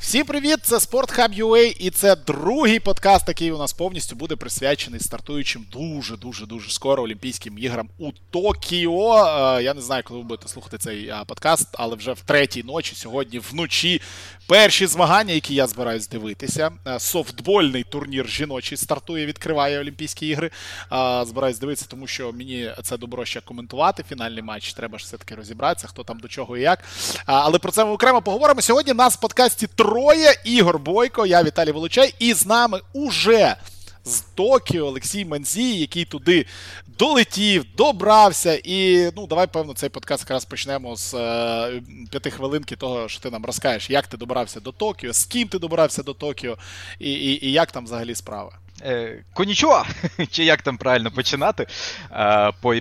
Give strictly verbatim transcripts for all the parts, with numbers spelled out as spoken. Всім привіт, це Спортхаб.ю ей і це другий подкаст, який у нас повністю буде присвячений стартуючим дуже-дуже-дуже скоро Олімпійським іграм у Токіо. Я не знаю, коли ви будете слухати цей подкаст, але вже в третій ночі, сьогодні вночі, перші змагання, які я збираюсь дивитися. Софтбольний турнір жіночий стартує, відкриває Олімпійські ігри. Збираюсь дивитися, тому що мені це доброща коментувати. Фінальний матч, треба ж все-таки розібратися, хто там до чого і як. Але про це ми окремо поговоримо. Сьогодні нас в подкасті троє. Ігор Бойко, я Віталій Волочай, і з нами уже з Токіо Олексій Мензій, який туди долетів, добрався. І, ну, давай, певно, цей подкаст якраз почнемо з е, п'яти хвилинки того, що ти нам розкажеш, як ти добрався до Токіо, з ким ти добрався до Токіо, і, і, і як там взагалі справа. Конічуа, чи як там правильно починати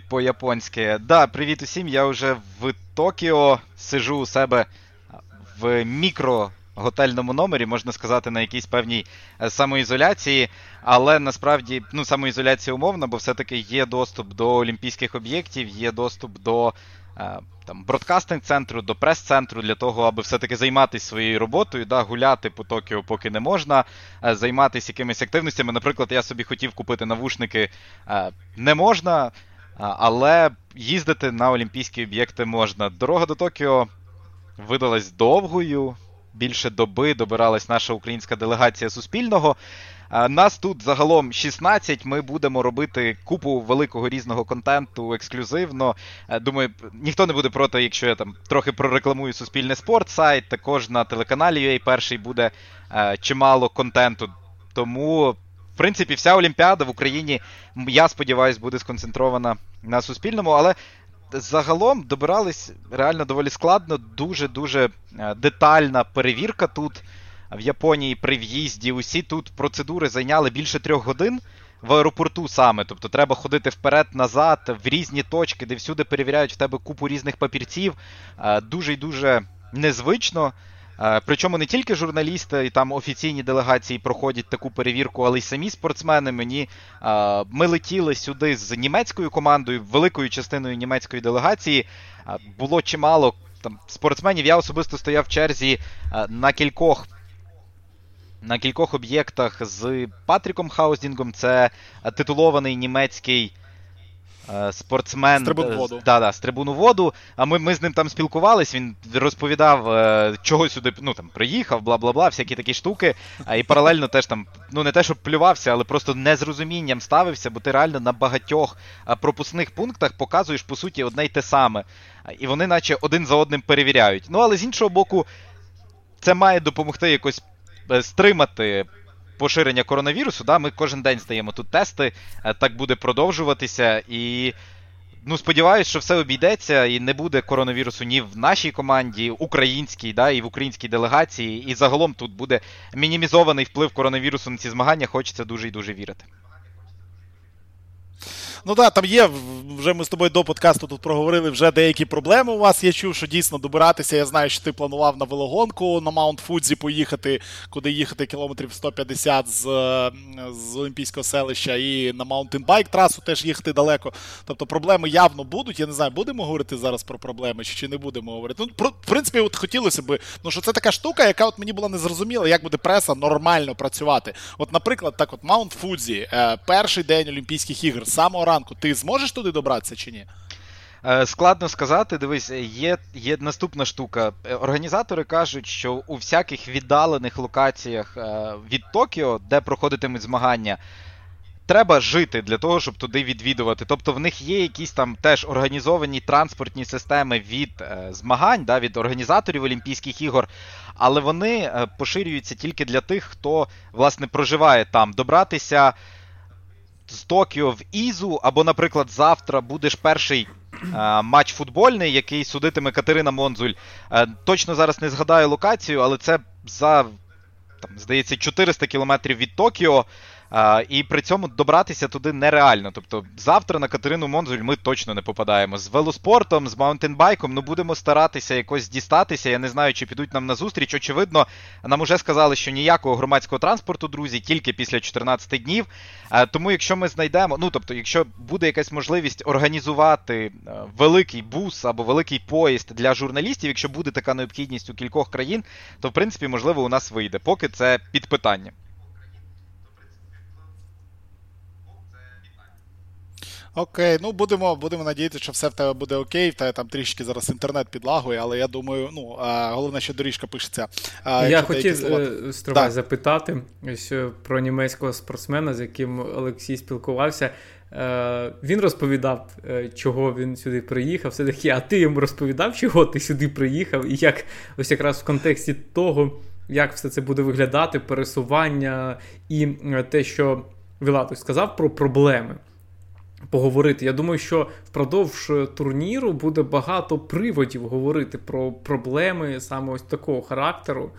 по-японськи. Да, привіт усім, я вже в Токіо, сижу у себе в мікро готельному номері, можна сказати, на якійсь певній самоізоляції, але насправді, ну, самоізоляція умовна, бо все-таки є доступ до олімпійських об'єктів, є доступ до там бродкастинг-центру, до прес-центру для того, аби все-таки займатися своєю роботою, да, гуляти по Токіо поки не можна, займатися якимись активностями. Наприклад, я собі хотів купити навушники, не можна, але їздити на олімпійські об'єкти можна. Дорога до Токіо видалась довгою. Більше доби добиралась наша українська делегація Суспільного. Нас тут загалом шістнадцять, ми будемо робити купу великого різного контенту ексклюзивно. Думаю, ніхто не буде проти, якщо я там трохи прорекламую Суспільний спорт сайт, також на телеканалі ю ей один буде чимало контенту. Тому, в принципі, вся Олімпіада в Україні, я сподіваюся, буде сконцентрована на Суспільному, але загалом добирались реально доволі складно, дуже-дуже детальна перевірка тут в Японії при в'їзді. Усі тут процедури зайняли більше трьох годин в аеропорту саме. Тобто треба ходити вперед-назад в різні точки, де всюди перевіряють в тебе купу різних папірців. Дуже і дуже незвично. Причому не тільки журналісти і там офіційні делегації проходять таку перевірку, але й самі спортсмени. Мені, ми летіли сюди з німецькою командою, великою частиною німецької делегації. Було чимало там спортсменів. Я особисто стояв в черзі на кількох, на кількох об'єктах з Патріком Хауздінгом. Це титулований німецький спортсмен з трибун воду. Да, да, з трибуну воду. А ми, ми з ним там спілкувались, він розповідав, чого сюди, ну, там, приїхав, бла-бла-бла, всякі такі штуки. І паралельно теж там, ну, не те, щоб плювався, але просто незрозумінням ставився, бо ти реально на багатьох пропускних пунктах показуєш, по суті, одне й те саме. І вони наче один за одним перевіряють. Ну, але з іншого боку, це має допомогти якось стримати поширення коронавірусу, да, ми кожен день здаємо тут тести, так буде продовжуватися і, ну, сподіваюсь, що все обійдеться і не буде коронавірусу ні в нашій команді, українській, да, і в українській делегації, і загалом тут буде мінімізований вплив коронавірусу на ці змагання, хочеться дуже і дуже вірити. Ну так, там є, вже ми з тобою до подкасту тут проговорили, вже деякі проблеми у вас. Я чув, що дійсно добиратися, я знаю, що ти планував на велогонку на Маунт Фудзі поїхати, куди їхати кілометрів сто п'ятдесят з, з Олімпійського селища, і на маунтинбайк трасу теж їхати далеко. Тобто проблеми явно будуть, я не знаю, будемо говорити зараз про проблеми чи, чи не будемо говорити. Ну, про, в принципі, от хотілося би, ну що це така штука, яка от мені була незрозуміла, як буде преса нормально працювати. От, наприклад, так от Маунт Фудзі, перший день Олімпійських ігор, самого ранку. Ти зможеш туди добратися чи ні? Складно сказати. Дивись, є, є наступна штука. Організатори кажуть, що у всяких віддалених локаціях від Токіо, де проходитимуть змагання, треба жити для того, щоб туди відвідувати. Тобто в них є якісь там теж організовані транспортні системи від змагань, да, від організаторів Олімпійських ігор, але вони поширюються тільки для тих, хто, власне, проживає там. Добратися з Токіо в Ізу, або, наприклад, завтра будеш перший е, матч футбольний, який судитиме Катерина Монзуль. Е, точно зараз не згадаю локацію, але це за, там, здається, чотириста кілометрів від Токіо. А, і при цьому добратися туди нереально. Тобто завтра на Катерину Монзуль ми точно не попадаємо. З велоспортом, з маунтинбайком, ну будемо старатися якось дістатися. Я не знаю, чи підуть нам на зустріч. Очевидно, нам уже сказали, що ніякого громадського транспорту, друзі, тільки після чотирнадцяти днів. А, тому якщо ми знайдемо, ну тобто, якщо буде якась можливість організувати великий бус або великий поїзд для журналістів, якщо буде така необхідність у кількох країн, то в принципі, можливо, у нас вийде. Поки це під питанням. Окей, ну будемо, будемо надіятися, що все в тебе буде окей, та там трішки зараз інтернет підлагує, але я думаю, ну, головне, що доріжка пишеться. Я хотів Стривай да. запитати що про німецького спортсмена, з яким Олексій спілкувався. Він розповідав, чого він сюди приїхав, все-таки, а ти йому розповідав, чого ти сюди приїхав, і як ось якраз в контексті того, як все це буде виглядати, пересування і те, що Вілатус сказав про проблеми. Поговорити. Я думаю, що впродовж турніру буде багато приводів говорити про проблеми саме ось такого характеру,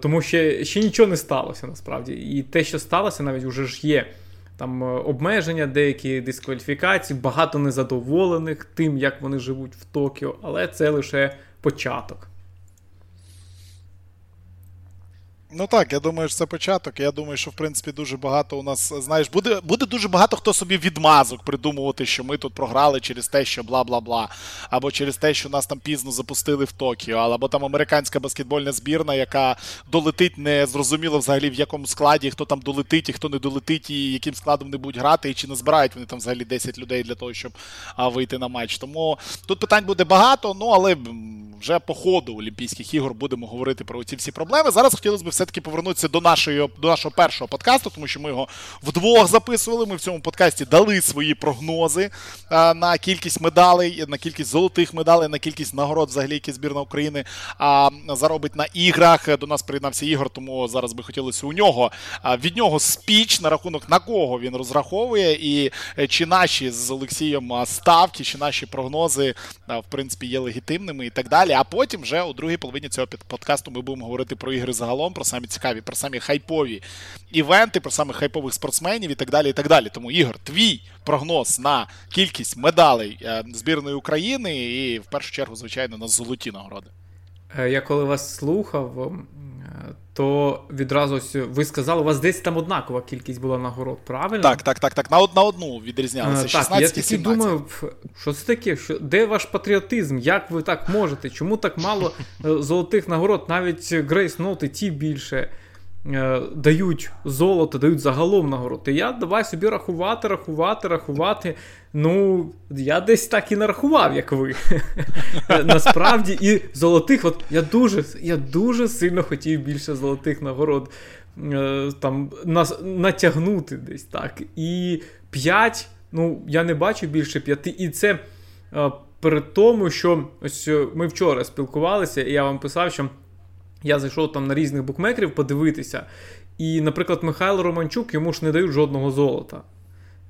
тому що ще нічого не сталося насправді. І те, що сталося, навіть уже ж є там обмеження, деякі дискваліфікації, багато незадоволених тим, як вони живуть в Токіо, але це лише початок. Ну так, я думаю, що це початок. Я думаю, що в принципі дуже багато у нас, знаєш, буде, буде дуже багато хто собі відмазок придумувати, що ми тут програли через те, що бла-бла-бла, або через те, що нас там пізно запустили в Токіо, або там американська баскетбольна збірна, яка долетить, не зрозуміло взагалі в якому складі, хто там долетить і хто не долетить, і яким складом не будуть грати, і чи не збирають вони там взагалі десять людей для того, щоб а, вийти на матч. Тому тут питань буде багато, ну але вже по ходу Олімпійських ігор будемо говорити про ці всі проблеми. Зараз хотілося б все все-таки повернутися до нашої, до нашого першого подкасту, тому що ми його вдвох записували. Ми в цьому подкасті дали свої прогнози а, на кількість медалей, на кількість золотих медалей, на кількість нагород взагалі, які збірна України а, заробить на іграх. До нас приєднався Ігор, тому зараз би хотілося у нього, а, від нього спіч на рахунок, на кого він розраховує, і чи наші з Олексієм ставки, чи наші прогнози, а, в принципі, є легітимними і так далі. А потім вже у другій половині цього подкасту ми будемо говорити про ігри загалом, про самі цікаві, про самі хайпові івенти, про самих хайпових спортсменів і так далі, і так далі. Тому, Ігор, твій прогноз на кількість медалей збірної України і, в першу чергу, звичайно, на золоті нагороди. Я коли вас слухав, то відразу ви сказали, у вас десь там однакова кількість була нагород, правильно? Так, так, так, так. На одну відрізнялися, шістнадцять сімнадцять. Так, я таки думаю, що це таке? Що, де ваш патріотизм? Як ви так можете? Чому так мало золотих нагород? Навіть Grace Note, ті більше дають золото, дають загалом нагород. І я давай собі рахувати, рахувати, рахувати. Ну, я десь так і нарахував, як ви. Насправді, і золотих, от я дуже, я дуже сильно хотів більше золотих нагород там нас натягнути десь так. І п'ять, ну, я не бачу більше п'яти. І це при тому, що ось ми вчора спілкувалися, і я вам писав, що я зайшов там на різних букмекерів подивитися. І, наприклад, Михайло Романчук, йому ж не дають жодного золота.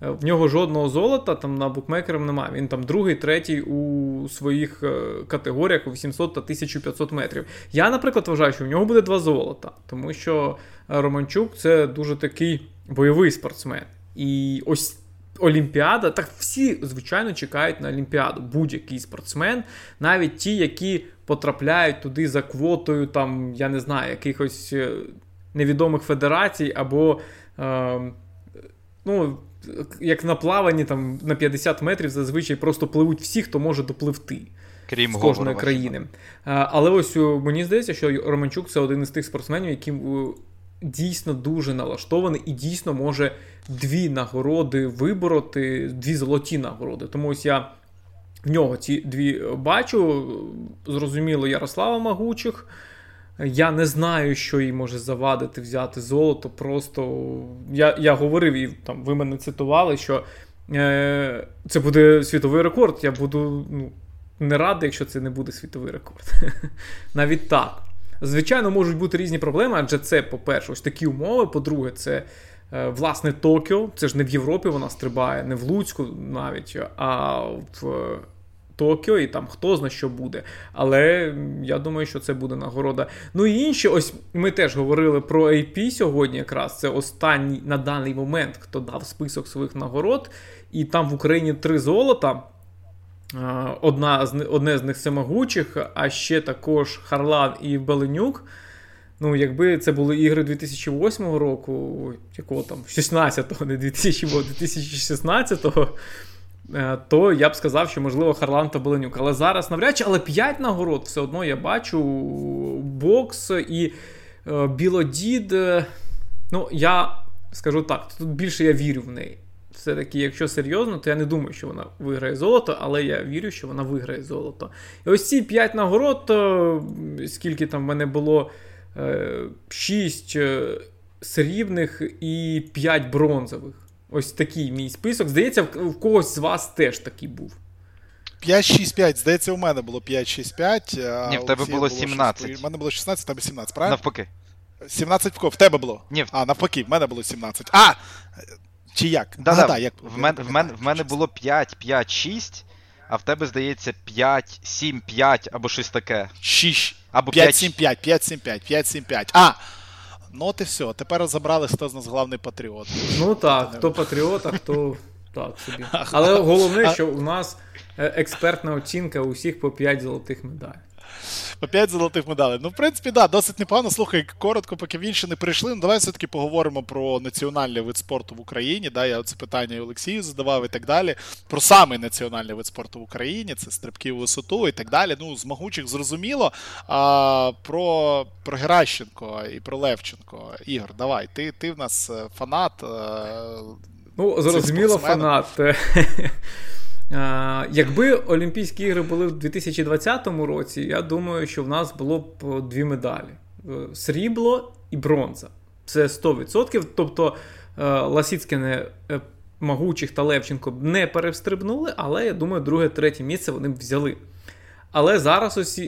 В нього жодного золота там на букмекерів немає. Він там другий, третій у своїх категоріях у вісімсот та тисяча п'ятсот метрів. Я, наприклад, вважаю, що в нього буде два золота. Тому що Романчук – це дуже такий бойовий спортсмен. І ось Олімпіада, так всі, звичайно, чекають на Олімпіаду. Будь-який спортсмен, навіть ті, які потрапляють туди за квотою, там, я не знаю, якихось невідомих федерацій, або, е, ну, як на плаванні, там, на п'ятдесят метрів зазвичай просто пливуть всі, хто може допливти. Крім з кожної Говорова, країни. А, але ось мені здається, що Романчук – це один із тих спортсменів, яким дійсно дуже налаштований і дійсно може дві нагороди вибороти, дві золоті нагороди. Тому ось я в нього ці дві бачу. Зрозуміло, Ярослава Магучих. Я не знаю, що їй може завадити взяти золото. Просто я, я говорив, і там ви мене цитували, що е, це буде світовий рекорд. Я буду ну, не радий, якщо це не буде світовий рекорд. Навіть так. Звичайно, можуть бути різні проблеми, адже це, по-перше, ось такі умови. По-друге, це, е, власне, Токіо. Це ж не в Європі вона стрибає, не в Луцьку навіть, а в е, Токіо, і там хто зна, що буде. Але я думаю, що це буде нагорода. Ну і інші, ось ми теж говорили про ей пі сьогодні якраз. Це останній на даний момент, хто дав список своїх нагород. І там в Україні три золота. Одна, одне з них Семагучих, а ще також Харлан і Беленюк. Ну, якби це були ігри дві тисячі восьмого року, якого там, шістнадцятого, не дві тисячі восьмого, дві тисячі шістнадцятого, то я б сказав, що, можливо, Харлан та Беленюк. Але зараз навряд чи, але п'ять нагород все одно я бачу. Бокс і Білодід. Ну, я скажу так, тут більше я вірю в неї. Все-таки, якщо серйозно, то я не думаю, що вона виграє золото, але я вірю, що вона виграє золото. І ось ці п'ять нагород, скільки там в мене було, шість срібних і п'ять бронзових. Ось такий мій список. Здається, в когось з вас теж такий був. п'ять шість п'ять. Здається, у мене було п'ять шість п'ять. Ні, в тебе було сімнадцять. У мене було шістнадцять, в тебе сімнадцять, правильно? Навпаки. сімнадцять в кого? В тебе було? Ні. А, навпаки, в мене було сімнадцять. А! Чи як? Да, да, да, як... В, мен, в, мен, в мене було п'ять п'ять шість, а в тебе, здається, п'ять сім п'ять або щось таке. шість. Або п'ять сім п'ять, п'ять сім п'ять, п'ять сім п'ять. А! Ну от і все, тепер розібрали, хто з нас головний патріот. Ну так, хто патріот, а хто так собі. Але головне, що у нас експертна оцінка у всіх по п'ять золотих медалей. По п'ять золотих медалей. Ну, в принципі, да, досить непогано. Слухай, коротко, поки в інші не прийшли, ну, давай все-таки поговоримо про національний вид спорту в Україні. Да, я це питання і Олексію задавав і так далі. Про самий національний вид спорту в Україні, це стрибки в висоту і так далі. Ну, з Магучих зрозуміло. А про, про Геращенко і про Левченко. Ігор, давай, ти, ти в нас фанат. Ну, зрозуміло, фанат. Якби Олімпійські ігри були в дві тисячі двадцятому році, я думаю, що в нас було б дві медалі. Срібло і бронза. Це сто відсотків. Тобто Ласіцькіне, Магучих та Левченко не перевстрибнули, але, я думаю, друге, третє місце вони б взяли. Але зараз ось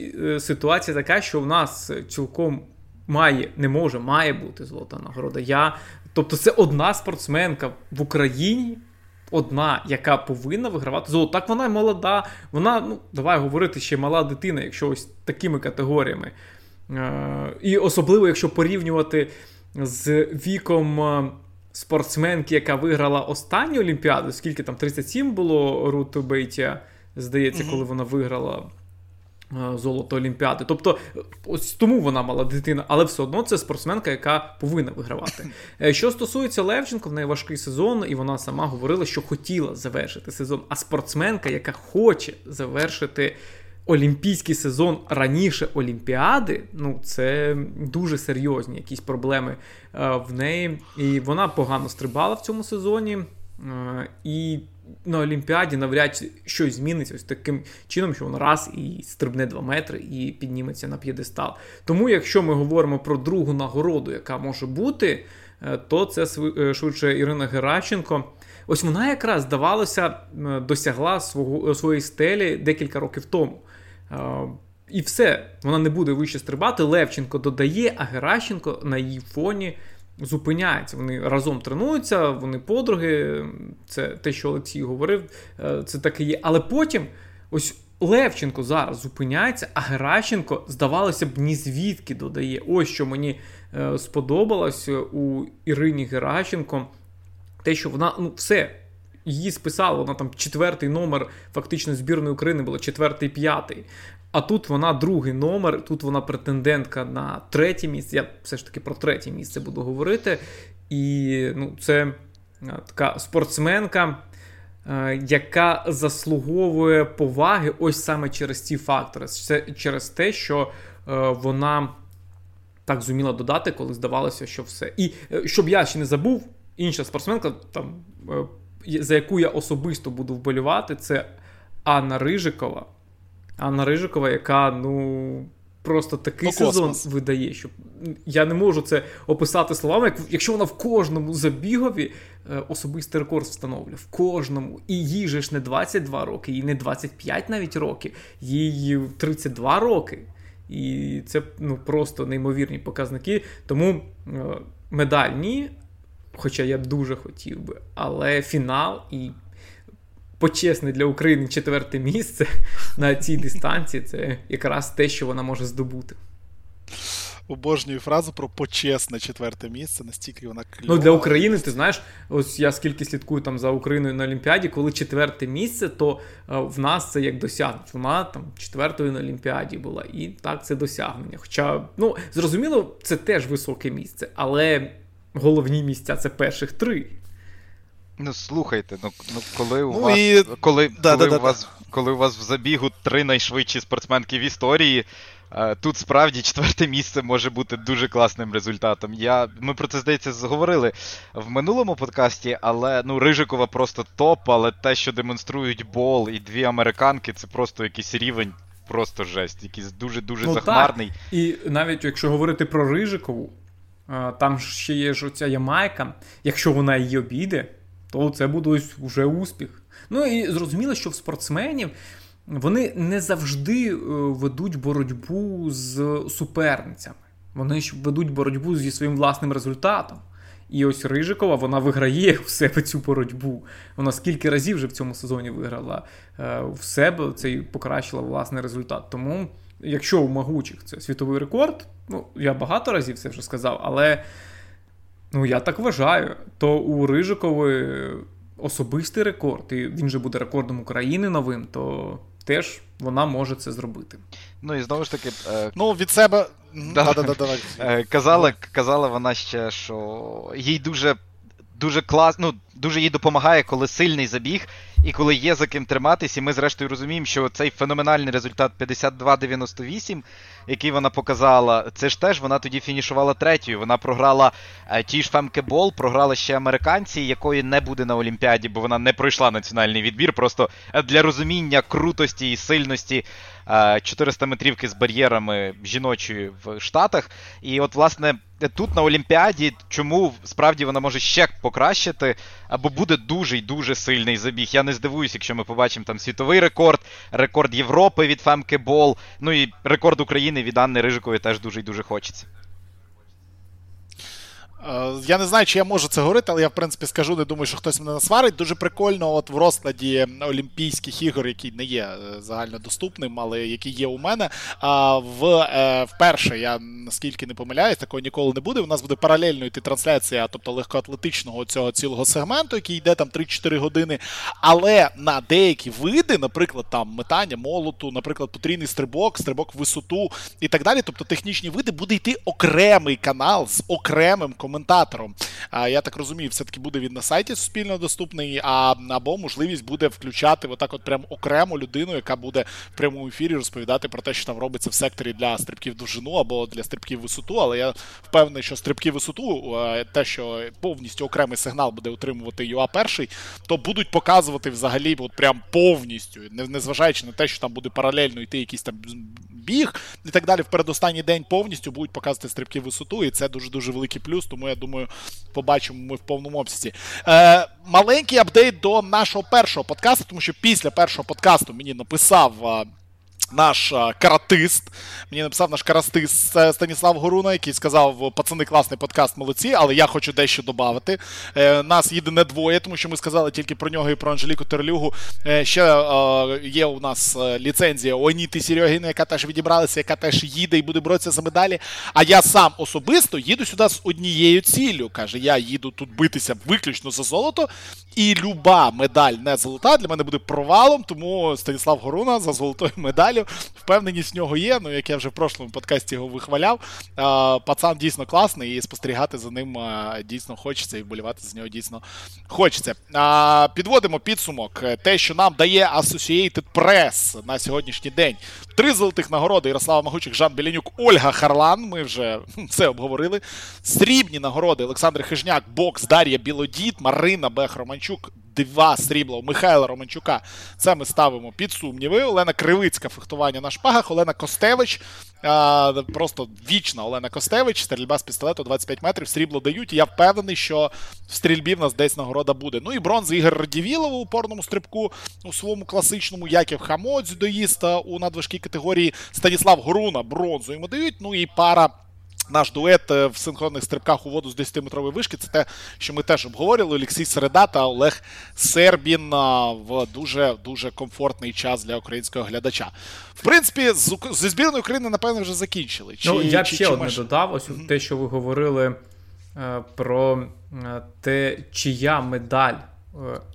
ситуація така, що в нас цілком має, не може, має бути золота нагорода. Я, тобто це одна спортсменка в Україні, одна, яка повинна вигравати золото. Так, вона молода, вона, ну, давай говорити, ще мала дитина, якщо ось такими категоріями. І особливо, якщо порівнювати з віком спортсменки, яка виграла останню Олімпіаду, скільки там, тридцять сім було Рутубейтія, здається, коли вона виграла золото Олімпіади. Тобто, ось тому вона мала дитина, але все одно це спортсменка, яка повинна вигравати. Що стосується Левченко, в неї важкий сезон, і вона сама говорила, що хотіла завершити сезон. А спортсменка, яка хоче завершити олімпійський сезон раніше Олімпіади, ну, це дуже серйозні якісь проблеми в неї. І вона погано стрибала в цьому сезоні, і на Олімпіаді навряд чи щось зміниться ось таким чином, що він раз і стрибне два метри і підніметься на п'єдестал. Тому, якщо ми говоримо про другу нагороду, яка може бути, то це швидше Ірина Геращенко. Ось вона якраз, здавалося, досягла свого, своєї стелі декілька років тому. І все, вона не буде вище стрибати, Левченко додає, а Геращенко на її фоні зупиняється. Вони разом тренуються, вони подруги, це те, що Олексій говорив, це так і є. Але потім ось Левченко зараз зупиняється, а Геращенко, здавалося б, ні звідки додає. Ось що мені сподобалось у Ірині Геращенко, те, що вона, ну, все, її списала, вона там четвертий номер фактично збірної України була, четвертий, п'ятий. А тут вона другий номер, тут вона претендентка на третє місце. Я все ж таки про третє місце буду говорити. І, ну, це така спортсменка, яка заслуговує поваги ось саме через ці фактори. Це через те, що вона так зуміла додати, коли здавалося, що все. І щоб я ще не забув, інша спортсменка, там, за яку я особисто буду вболівати, це Анна Рижикова. Анна Рижикова, яка, ну, просто такий сезон видає, що я не можу це описати словами, якщо вона в кожному забігові особистий рекорд встановлює, в кожному. І їй же ж не двадцять два роки, їй не двадцять п'ять навіть роки, їй тридцять два роки. І це, ну, просто неймовірні показники, тому медаль ні, хоча я б дуже хотів би, але фінал і почесне для України четверте місце на цій дистанції, це якраз те, що вона може здобути. Обожнюю фразу про почесне четверте місце, настільки вона кльова. Ну, для України, ти знаєш, ось я скільки слідкую там за Україною на Олімпіаді, коли четверте місце, то е, в нас це як досягнення. Вона там четвертою на Олімпіаді була, і так, це досягнення. Хоча, ну, зрозуміло, це теж високе місце, але головні місця – це перших три. Ну, слухайте, ну, ну коли у ну, вас, і... коли, да, коли, да, у да, вас да. коли у вас в забігу три найшвидші спортсменки в історії, тут справді четверте місце може бути дуже класним результатом. Я, ми про це, здається, зговорили в минулому подкасті, але ну, Рижикова просто топ, але те, що демонструють Бол і дві американки, це просто якийсь рівень, просто жесть, якийсь дуже-дуже ну, захмарний. Так. І навіть якщо говорити про Рижикову, там ще є ж оця Ямайка, якщо вона її обійде, то це буде вже успіх. Ну і зрозуміло, що в спортсменів вони не завжди ведуть боротьбу з суперницями. Вони ж ведуть боротьбу зі своїм власним результатом. І ось Рижикова, вона виграє в себе цю боротьбу. Вона скільки разів вже в цьому сезоні виграла в себе, це і покращила власний результат. Тому, якщо у Магучих це світовий рекорд, ну, я багато разів це вже сказав, але ну, я так вважаю, то у Рижикової особистий рекорд, і він же буде рекордом України новим, то теж вона може це зробити. Ну і знову ж таки... Е... Ну, від себе... Да. Да, да, да, е, казала, казала вона ще, що їй дуже, дуже класно, ну, дуже їй допомагає, коли сильний забіг, і коли є за ким триматись, і ми зрештою розуміємо, що цей феноменальний результат п'ятдесят два дев'яносто вісім, який вона показала, це ж теж вона тоді фінішувала третьою. Вона програла ті ж Femke Boll, програла ще американці, якої не буде на Олімпіаді, бо вона не пройшла національний відбір. Просто для розуміння крутості і сильності чотириста метрівки з бар'єрами жіночої в Штатах. І от, власне, тут на Олімпіаді, чому справді вона може ще покращити, або буде дуже і дуже сильний забіг. Я не здивуюсь, якщо ми побачимо там світовий рекорд, рекорд Європи від Femke Boll, ну і рекорд України від Анни Рижикової теж дуже і дуже хочеться. Я не знаю, чи я можу це говорити, але я, в принципі, скажу, не думаю, що хтось мене насварить. Дуже прикольно от в розкладі Олімпійських ігор, який не є загальнодоступним, але який є у мене, в, вперше, я наскільки не помиляюсь, такого ніколи не буде. У нас буде паралельно йти трансляція, тобто легкоатлетичного цього цілого сегменту, який йде там три-чотири години, але на деякі види, наприклад, там метання молоту, наприклад, потрійний стрибок, стрибок в висоту і так далі, тобто технічні види, буде йти окремий канал з окремим коментарем. Коментатором. Я так розумію, все-таки буде він на сайті Суспільного доступний, а, або можливість буде включати отак от прям окрему людину, яка буде в прямому ефірі розповідати про те, що там робиться в секторі для стрибків довжину або для стрибків висоту, але я впевнений, що стрибки висоту, те, що повністю окремий сигнал буде отримувати ю а один, то будуть показувати взагалі от прям повністю, незважаючи на те, що там буде паралельно йти якийсь там біг і так далі, в передостанній день повністю будуть показувати стрибки висоту, і це дуже-дуже великий плюс, тому я думаю, побачимо ми в повному обсязі. Е, маленький апдейт до нашого першого подкасту, тому що після першого подкасту мені написав е, наш е, каратист, мені написав наш каратист е, Станіслав Горуна, який сказав: пацани, класний подкаст, молодці, але я хочу дещо додати. Е, нас їде не двоє, тому що ми сказали тільки про нього і про Анжеліку Терлюгу. Е, ще е, є у нас ліцензія Оніти Серегіни, яка теж відібралася, яка теж їде і буде боротися за медалі. А я сам особисто їду сюди з однією ціллю. Каже, я їду тут битися виключно за золото, і люба медаль не золота для мене буде провалом, тому Станіслав Горуна за золотою медаль. Впевненість в нього є, ну, як я вже в прошлому подкасті його вихваляв. Пацан дійсно класний, і спостерігати за ним дійсно хочеться, і вболівати за нього дійсно хочеться. Підводимо підсумок. Те, що нам дає Associated Press на сьогоднішній день. Три золотих нагороди: Ярослава Магучих, Жан Беленюк, Ольга Харлан. Ми вже все обговорили. Срібні нагороди: Олександр Хижняк, бокс, Дар'я Білодід, Марина Бех-Романчук. Два срібла у Михайла Романчука. Це ми ставимо під сумніви. Олена Кривицька, фехтування на шпагах. Олена Костевич, просто вічна Олена Костевич, стрільба з пістолету двадцять п'ять метрів, срібло дають. І я впевнений, що в стрільбі в нас десь нагорода буде. Ну і бронзи Ігор Радівілов у упорному стрибку, у своєму класичному. Яків Хамодзю, дзюдоїста у надважкій категорії. Станіслав Горуна бронзу йому дають. Ну і пара Наш дует в синхронних стрибках у воду з десятиметрової вишки – це те, що ми теж обговорили. Олексій Середа та Олег Сербін в дуже-дуже комфортний час для українського глядача. В принципі, зі збірної України, напевно, вже закінчили. Чи, ну, я б ще чи одне маш... додав. Ось mm-hmm. те, що ви говорили про те, чия медаль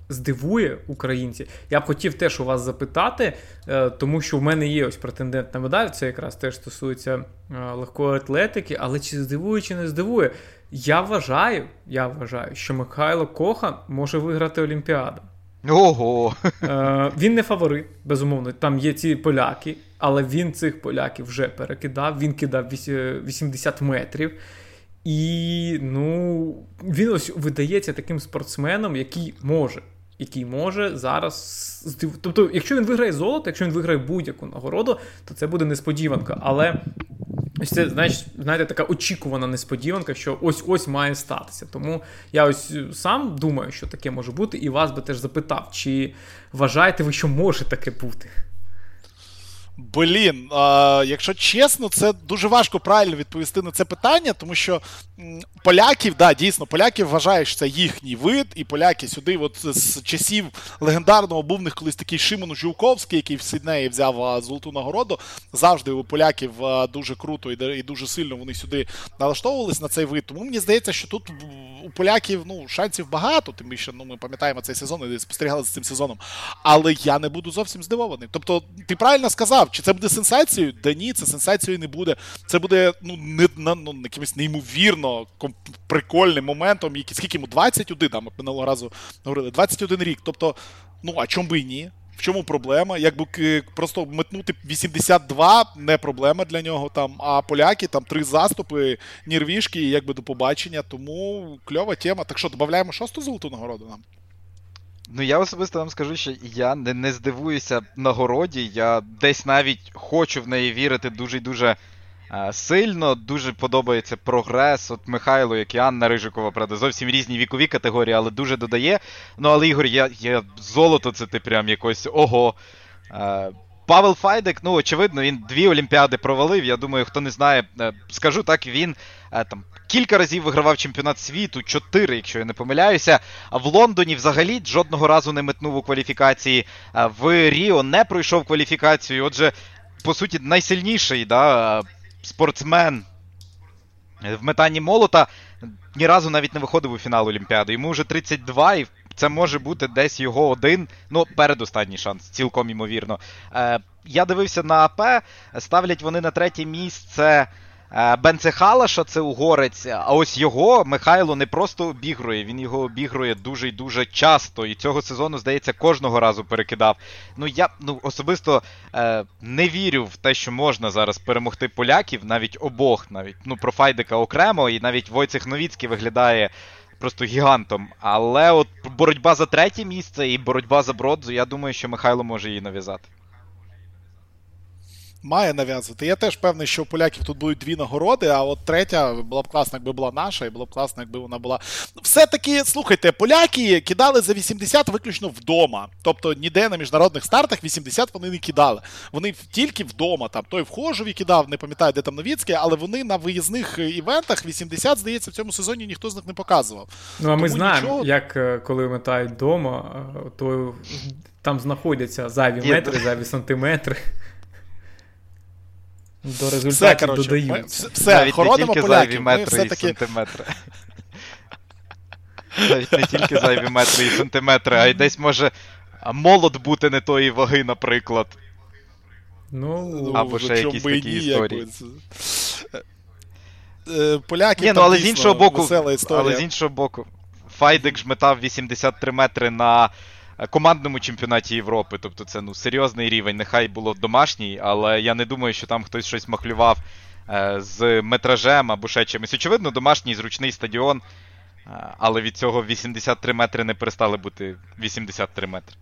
здивує українців. Я б хотів теж у вас запитати, тому що в мене є ось претендент на медаль, це якраз теж стосується легкої атлетики, але чи здивує, чи не здивує? Я вважаю, я вважаю, що Михайло Кохан може виграти Олімпіаду. Ого! Він не фаворит, безумовно, там є ці поляки, але він цих поляків вже перекидав, він кидав вісімдесят метрів. І, ну, він ось видається таким спортсменом, який може, який може зараз... Тобто, якщо він виграє золото, якщо він виграє будь-яку нагороду, то це буде несподіванка. Але ось це, знаєш, знаєте, така очікувана несподіванка, що ось-ось має статися. Тому я ось сам думаю, що таке може бути, і вас би теж запитав, чи вважаєте ви, що може таке бути? Блін, а, якщо чесно, це дуже важко правильно відповісти на це питання, тому що поляків, да, дійсно, поляків вважають, що це їхній вид, і поляки сюди от з часів легендарного був в них колись такий Шимон Жуковський, який в Сіднеї взяв золоту нагороду, завжди у поляків дуже круто і дуже сильно вони сюди налаштовувались на цей вид, тому мені здається, що тут у поляків, ну, шансів багато, тим більше, ну, ми пам'ятаємо цей сезон і спостерігали за цим сезоном, але я не буду зовсім здивований. Тобто, ти правильно сказав, чи це буде сенсацією? Да ні, це сенсацією не буде. Це буде, ну, не, ну, якимось неймовірно прикольним моментом, які, скільки йому, двадцять один, да, ми минулого разу говорили, двадцять один рік. Тобто, ну, а чому би і ні? В чому проблема? Якби просто метнути вісімдесят два не проблема для нього там, а поляки там три заступи, нірвішки, якби до побачення, тому кльова тема. Так що, додаємо шосту золоту нагороду нам? Ну, я особисто вам скажу, що я не, не здивуюся нагороді, я десь навіть хочу в неї вірити дуже-дуже а, сильно, дуже подобається прогрес от Михайлу, як і Анна Рижикова, правда, зовсім різні вікові категорії, але дуже додає. Ну, але, Ігор, я, я золото це ти прям якось, ого. А, Павел Файдик, ну, очевидно, він дві Олімпіади провалив, я думаю, хто не знає, скажу так, він... Там кілька разів вигравав чемпіонат світу, чотири, якщо я не помиляюся. В Лондоні взагалі жодного разу не метнув у кваліфікації. В Ріо не пройшов кваліфікацію. Отже, по суті, найсильніший, да, спортсмен в метанні молота ні разу навіть не виходив у фінал Олімпіади. Йому вже тридцять два, і це може бути десь його один, ну, передостанній шанс, цілком ймовірно. Я дивився на АП, ставлять вони на третє місце... Бенце Халаша, це угорець, а ось його Михайло не просто обігрує, він його обігрує дуже і дуже часто, і цього сезону, здається, кожного разу перекидав. Ну, я ну, особисто е, не вірю в те, що можна зараз перемогти поляків, навіть обох, навіть, ну, про Файдика окремо, і навіть Войцех Новіцький виглядає просто гігантом, але от боротьба за третє місце і боротьба за бронзу, я думаю, що Михайло може її нав'язати. Має нав'язувати. Я теж певний, що у поляків тут будуть дві нагороди, а от третя була б класна, якби була наша, і було б класно, якби вона була... Все-таки, слухайте, поляки кидали за вісімдесят виключно вдома. Тобто ніде на міжнародних стартах вісімдесят вони не кидали. Вони тільки вдома. Там той в Хожові кидав, не пам'ятаю, де там Новіцький, але вони на виїзних івентах вісімдесят, здається, в цьому сезоні ніхто з них не показував. Ну, а тому ми знаємо, нічого... як коли метають вдома, то там знаходяться зайві метри, зайві сантиметри. До результатів додаємо. Все, все хоронимо поляків, ми все-таки... Навіть не тільки зайві метри і сантиметри, а й десь може молот бути не тої ваги, наприклад. Ну, або ще якісь такі історії. Поляки там дійсно весела історія. Але з іншого боку, Файдик ж метав вісімдесят три метри на командному чемпіонаті Європи, тобто це, ну, серйозний рівень, нехай було домашній, але я не думаю, що там хтось щось махлював е, з метражем або ще чимось. Очевидно, домашній зручний стадіон, е, але від цього вісімдесят три метри не перестали бути вісімдесят три метри.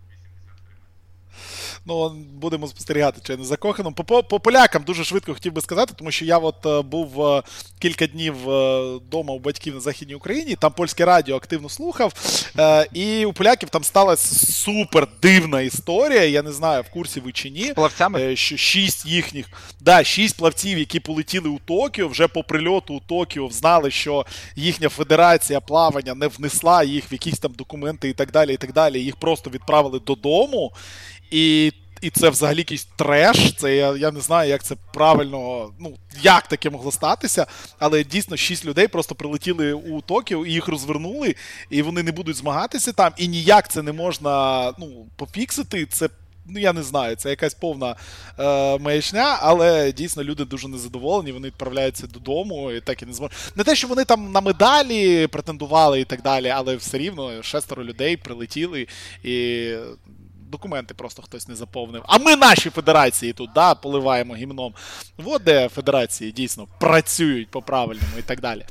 Ну, будемо спостерігати, чи не за Коханом. По, по полякам дуже швидко хотів би сказати, тому що я от був кілька днів вдома у батьків на Західній Україні, там польське радіо активно слухав, і у поляків там сталася супер дивна історія, я не знаю, в курсі ви чи ні. З плавцями? Шість їхніх, да, шість плавців, які полетіли у Токіо, вже по прильоту у Токіо знали, що їхня федерація плавання не внесла їх в якісь там документи і так далі, і так далі, їх просто відправили додому. І, і це взагалі якийсь треш, це я, я не знаю, як це правильно, ну, як таке могло статися, але дійсно шість людей просто прилетіли у Токіо і їх розвернули, і вони не будуть змагатися там, і ніяк це не можна, ну, пофіксити, це, ну, я не знаю, це якась повна е, маячня, але дійсно люди дуже незадоволені, вони відправляються додому і так і не зможуть. Не те, що вони там на медалі претендували і так далі, але все рівно шестеро людей прилетіли і... Документи просто хтось не заповнив. А ми наші федерації тут, да, поливаємо гімном. От де федерації дійсно працюють по-правильному і так далі.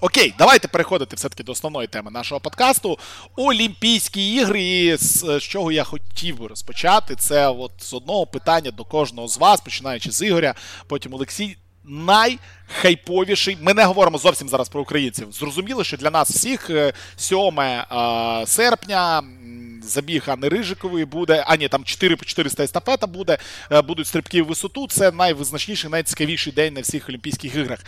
Окей, давайте переходити все-таки до основної теми нашого подкасту. Олімпійські ігри, і з чого я хотів би розпочати, це от з одного питання до кожного з вас, починаючи з Ігоря, потім Олексій. Найхайповіший, ми не говоримо зовсім зараз про українців, зрозуміло, що для нас всіх сьоме серпня забіг Анни Рижикової буде, а ні, там чотири по чотириста естафета буде, будуть стрибки в висоту, це найвизначніший, найцікавіший день на всіх Олімпійських іграх.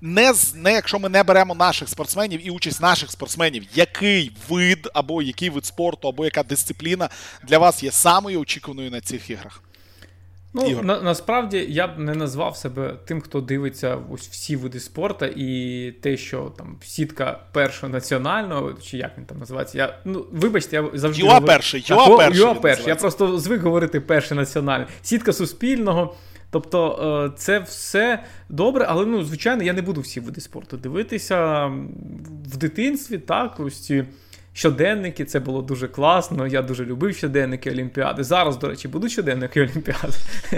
Не, не якщо ми не беремо наших спортсменів і участь наших спортсменів, який вид або який вид спорту, або яка дисципліна для вас є самою очікуваною на цих іграх? Ну, на, насправді, я б не назвав себе тим, хто дивиться ось всі види спорту, і те, що там сітка першого національного, чи як він там називається, я, ну, вибачте, я завжди... ю а перший, ю а перший. ю а перший, я просто звик говорити перший національний. Сітка Суспільного, тобто це все добре, але, ну, звичайно, я не буду всі види спорту дивитися в дитинстві, так, ось ці... Щоденники, це було дуже класно, я дуже любив щоденники Олімпіади. Зараз, до речі, будуть щоденники Олімпіади?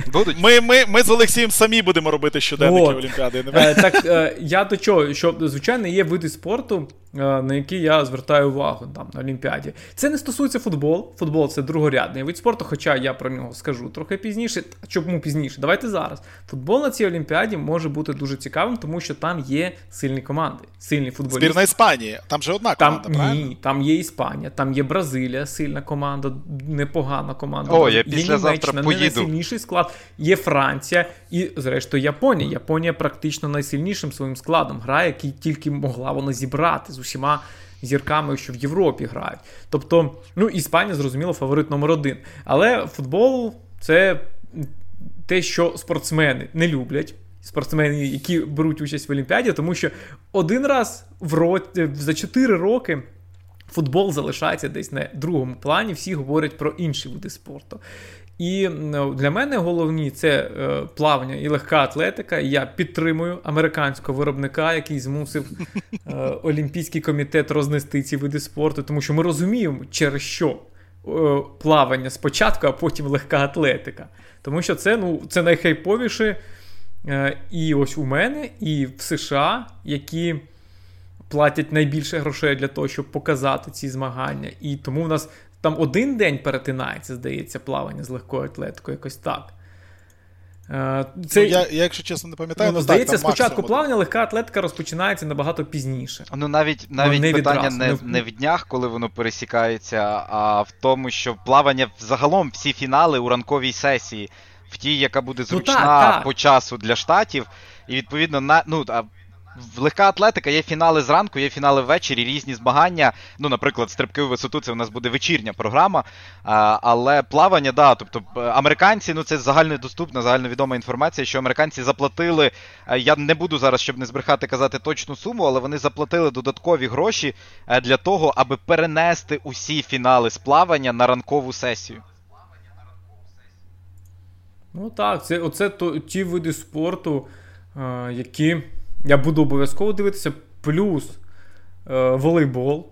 Будуть. Ми, ми, ми з Олексієм самі будемо робити щоденники От. Олімпіади. Е, так, е, я до чого, що, звичайно, є види спорту, е, на які я звертаю увагу там, на Олімпіаді. Це не стосується футболу, футбол – це другорядний вид спорту, хоча я про нього скажу трохи пізніше. Чому пізніше? Давайте зараз. Футбол на цій Олімпіаді може бути дуже цікавим, тому що там є сильні команди, сильні футболісти. Збірна Іспанії, там же одна команда, там, правильно? Ні, там є Є Іспанія, там є Бразилія, сильна команда, непогана команда. О, я післязавтра поїду. Є Німеччина, не найсильніший склад, є Франція і, зрештою, Японія. Японія практично найсильнішим своїм складом грає, який тільки могла вона зібрати з усіма зірками, що в Європі грають. Тобто, ну, Іспанія, зрозуміло, фаворит номер один. Але футбол – це те, що спортсмени не люблять. Спортсмени, які беруть участь в Олімпіаді, тому що один раз в ро... за чотири роки футбол залишається десь на другому плані, всі говорять про інші види спорту. І для мене головні – це плавання і легка атлетика. Я підтримую американського виробника, який змусив Олімпійський комітет рознести ці види спорту, тому що ми розуміємо, через що плавання спочатку, а потім легка атлетика. Тому що це, ну, це найхайповіше і ось у мене, і в США, які... платять найбільше грошей для того, щоб показати ці змагання. І тому в нас там один день перетинається, здається, плавання з легкою атлетикою, якось так. Це... Ну, я, я, якщо чесно, не пам'ятаю, ну, здається, так, спочатку плавання, легка атлетика розпочинається набагато пізніше. Ну, навіть, навіть не питання відразу, не, в... не в днях, коли воно пересікається, а в тому, що плавання, загалом всі фінали у ранковій сесії, в тій, яка буде зручна, ну, так, так, по часу для Штатів. І, відповідно, на... ну, легка атлетика, є фінали зранку, є фінали ввечері, різні змагання. Ну, наприклад, стрибки у висоту, це в нас буде вечірня програма. А, але плавання, да, тобто американці, ну це загальнодоступна, загальновідома інформація, що американці заплатили, я не буду зараз, щоб не збрехати, казати точну суму, але вони заплатили додаткові гроші для того, аби перенести усі фінали з плавання на ранкову сесію. Ну так, це, оце то, ті види спорту, які... Я буду обов'язково дивитися, плюс е, волейбол.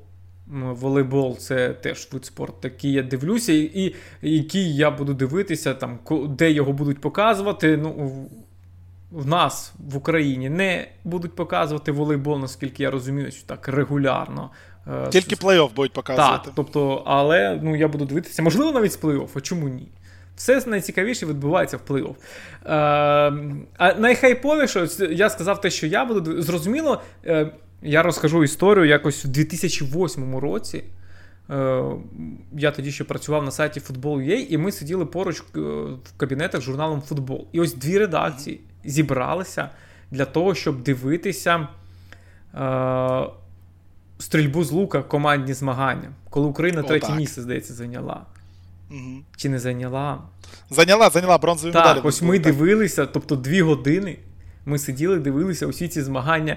Волейбол – це теж вид спорту, який я дивлюся, і, і який я буду дивитися, там, де його будуть показувати. Ну, в, в нас, в Україні, не будуть показувати волейбол, наскільки я розумію, що так регулярно. Тільки плей-офф будуть показувати. Так, тобто, але, ну, я буду дивитися, можливо, навіть з плей-офф, а чому ні? Все найцікавіше відбувається в плей-офф. А найхайповіше, я сказав те, що я буду. Зрозуміло, я розкажу історію якось у дві тисячі восьмому році. Я тоді ще працював на сайті футбол крапка ю а, і ми сиділи поруч в кабінетах з журналом «Футбол». І ось дві редакції зібралися для того, щоб дивитися е- стрільбу з лука, командні змагання. Коли Україна О, третє так. місце, здається, зайняла. Угу. Чи не зайняла? Зайняла, зайняла бронзові медалі. Так, ось ми так. дивилися, тобто дві години ми сиділи, дивилися усі ці змагання,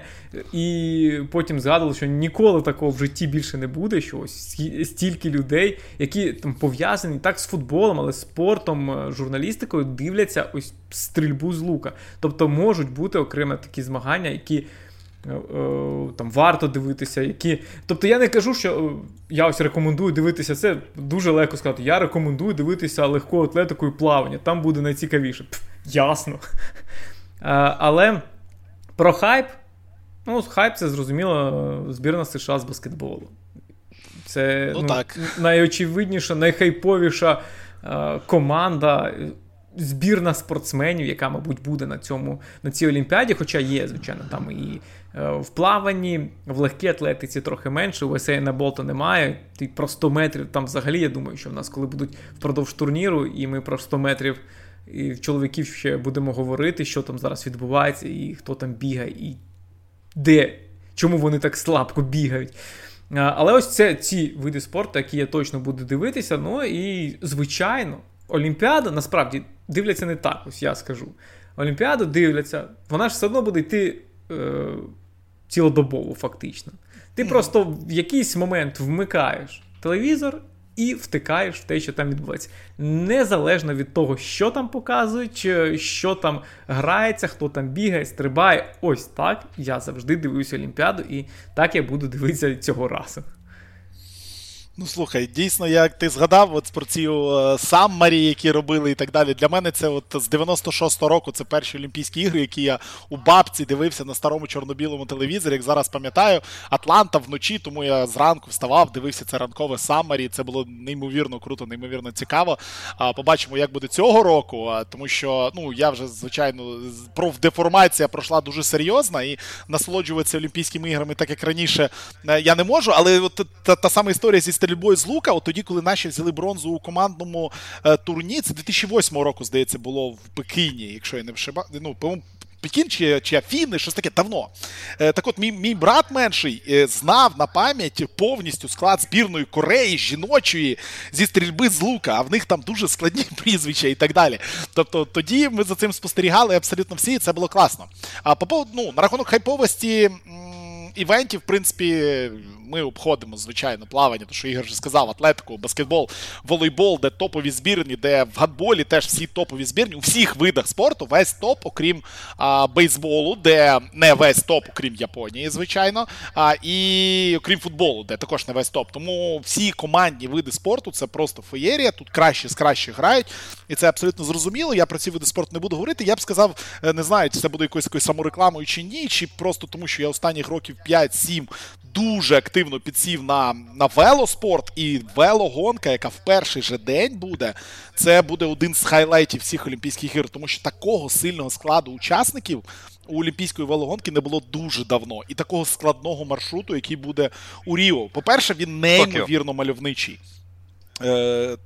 і потім згадували, що ніколи такого в житті більше не буде, що ось стільки людей, які там пов'язані так з футболом, але з спортом, журналістикою, дивляться ось стрільбу з лука. Тобто можуть бути окремо такі змагання, які там варто дивитися, які... Тобто я не кажу, що я ось рекомендую дивитися це, дуже легко сказати, я рекомендую дивитися легку атлетику і плавання, там буде найцікавіше. Пф, ясно. Але про хайп, ну, хайп це, зрозуміло, збірна США з баскетболу. Це ну, ну, найочевидніша, найхайповіша команда, збірна спортсменів, яка, мабуть, буде на цьому, на цій Олімпіаді, хоча є, звичайно, там і в плаванні, в легкій атлетиці трохи менше, у Есейна Болта немає, і про сто метрів там взагалі, я думаю, що в нас коли будуть впродовж турніру, і ми про сто метрів і чоловіків ще будемо говорити, що там зараз відбувається, і хто там бігає, і де, чому вони так слабко бігають. Але ось це ці види спорту, які я точно буду дивитися, ну і, звичайно, Олімпіада, насправді, дивляться не так, ось я скажу. Олімпіаду дивляться, вона ж все одно буде йти е, цілодобово, фактично. Ти mm. просто в якийсь момент вмикаєш телевізор і втикаєш в те, що там відбувається. Незалежно від того, що там показують, що там грається, хто там бігає, стрибає. Ось так я завжди дивлюся Олімпіаду, і так я буду дивитися цього разу. Ну, слухай, дійсно, як ти згадав от про ці саммарі, які робили і так далі, для мене це от з дев'яносто шостого року, це перші Олімпійські ігри, які я у бабці дивився на старому чорно-білому телевізорі, як зараз пам'ятаю, Атланта вночі, тому я зранку вставав, дивився це ранкове саммарі, це було неймовірно круто, неймовірно цікаво. Побачимо, як буде цього року, тому що, ну, я вже, звичайно, профдеформація пройшла дуже серйозна, і насолоджуватися Олімпійськими іграми, так як раніше, я не можу, але от та, та сама історія зі стрільбою з лука, от тоді, коли наші взяли бронзу у командному е, турні, це дві тисячі восьмого року, здається, було в Пекіні, якщо я не вшиба... Ну, по-моєму, Пекін чи, чи Афіни, щось таке, давно. Е, так от, мій, мій брат менший е, знав на пам'ять повністю склад збірної Кореї, жіночої, зі стрільби з лука, а в них там дуже складні прізвища і так далі. Тобто, тоді ми за цим спостерігали абсолютно всі, і це було класно. А по поводу, ну, на рахунок хайповості... Івентів, в принципі, ми обходимо, звичайно, плавання, то що Ігор вже сказав, атлетику, баскетбол, волейбол, де топові збірні, де в гандболі теж всі топові збірні, у всіх видах спорту, весь топ, окрім а, бейсболу, де не весь топ, окрім Японії, звичайно, а, і окрім футболу, де також не весь топ. Тому всі командні види спорту, це просто феєрія, тут краще з краще грають, і це абсолютно зрозуміло, я про ці види спорту не буду говорити, я б сказав, не знаю, чи це буде якоюсь, якоюсь саморекламою чи ні, чи просто тому, що я останніх років п'ять-сім дуже активно підсів на, на велоспорт, і велогонка, яка в перший же день буде, це буде один з хайлайтів всіх Олімпійських ігор, тому що такого сильного складу учасників у Олімпійської велогонки не було дуже давно. І такого складного маршруту, який буде у Ріо. По-перше, він неймовірно мальовничий. Е,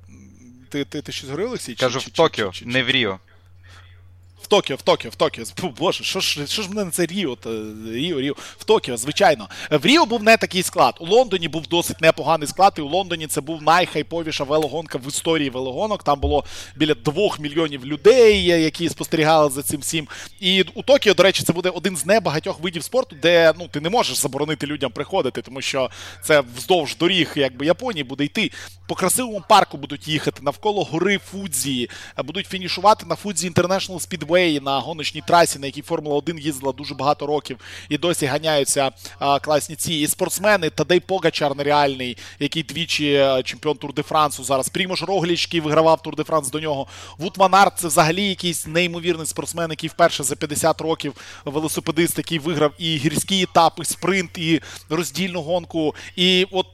ти, ти, ти щось говорив, Олексій? Кажу, чи, в Токіо, чи, чи, чи, не в Ріо. В Токіо, в Токіо, в Токіо. Боже, що ж, що ж мене на це Ріо? Ріо, Ріо. В Токіо, звичайно. В Ріо був не такий склад. У Лондоні був досить непоганий склад, і у Лондоні це був найхайповіша велогонка в історії велогонок. Там було біля двох мільйонів людей, які спостерігали за цим всім. І у Токіо, до речі, це буде один з небагатьох видів спорту, де ну, ти не можеш заборонити людям приходити, тому що це вздовж доріг якби, Японії буде йти. По красивому парку будуть їхати, навколо гори Фудзі, будуть фінішувати на Фудзі Інтернешнл Спідвей, на гоночній трасі, на якій Формула один їздила дуже багато років, і досі ганяються а, класні ці. І спортсмени, Тадей Погачар нереальний, який двічі чемпіон Тур де Франсу зараз, Прімож Рогліч, який вигравав Тур де Франс до нього, Вуд Ван Арт, це взагалі якийсь неймовірний спортсмен, який вперше за п'ятдесят років велосипедист, який виграв і гірські етапи, спринт, і роздільну гонку, і от,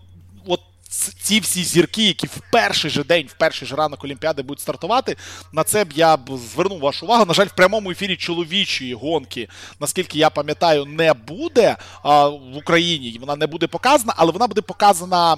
от ці всі зірки, які в перший же день, в перший же ранок Олімпіади будуть стартувати, на це б я б звернув вашу увагу. На жаль, в прямому ефірі чоловічої гонки, наскільки я пам'ятаю, не буде а, в Україні. Вона не буде показана, але вона буде показана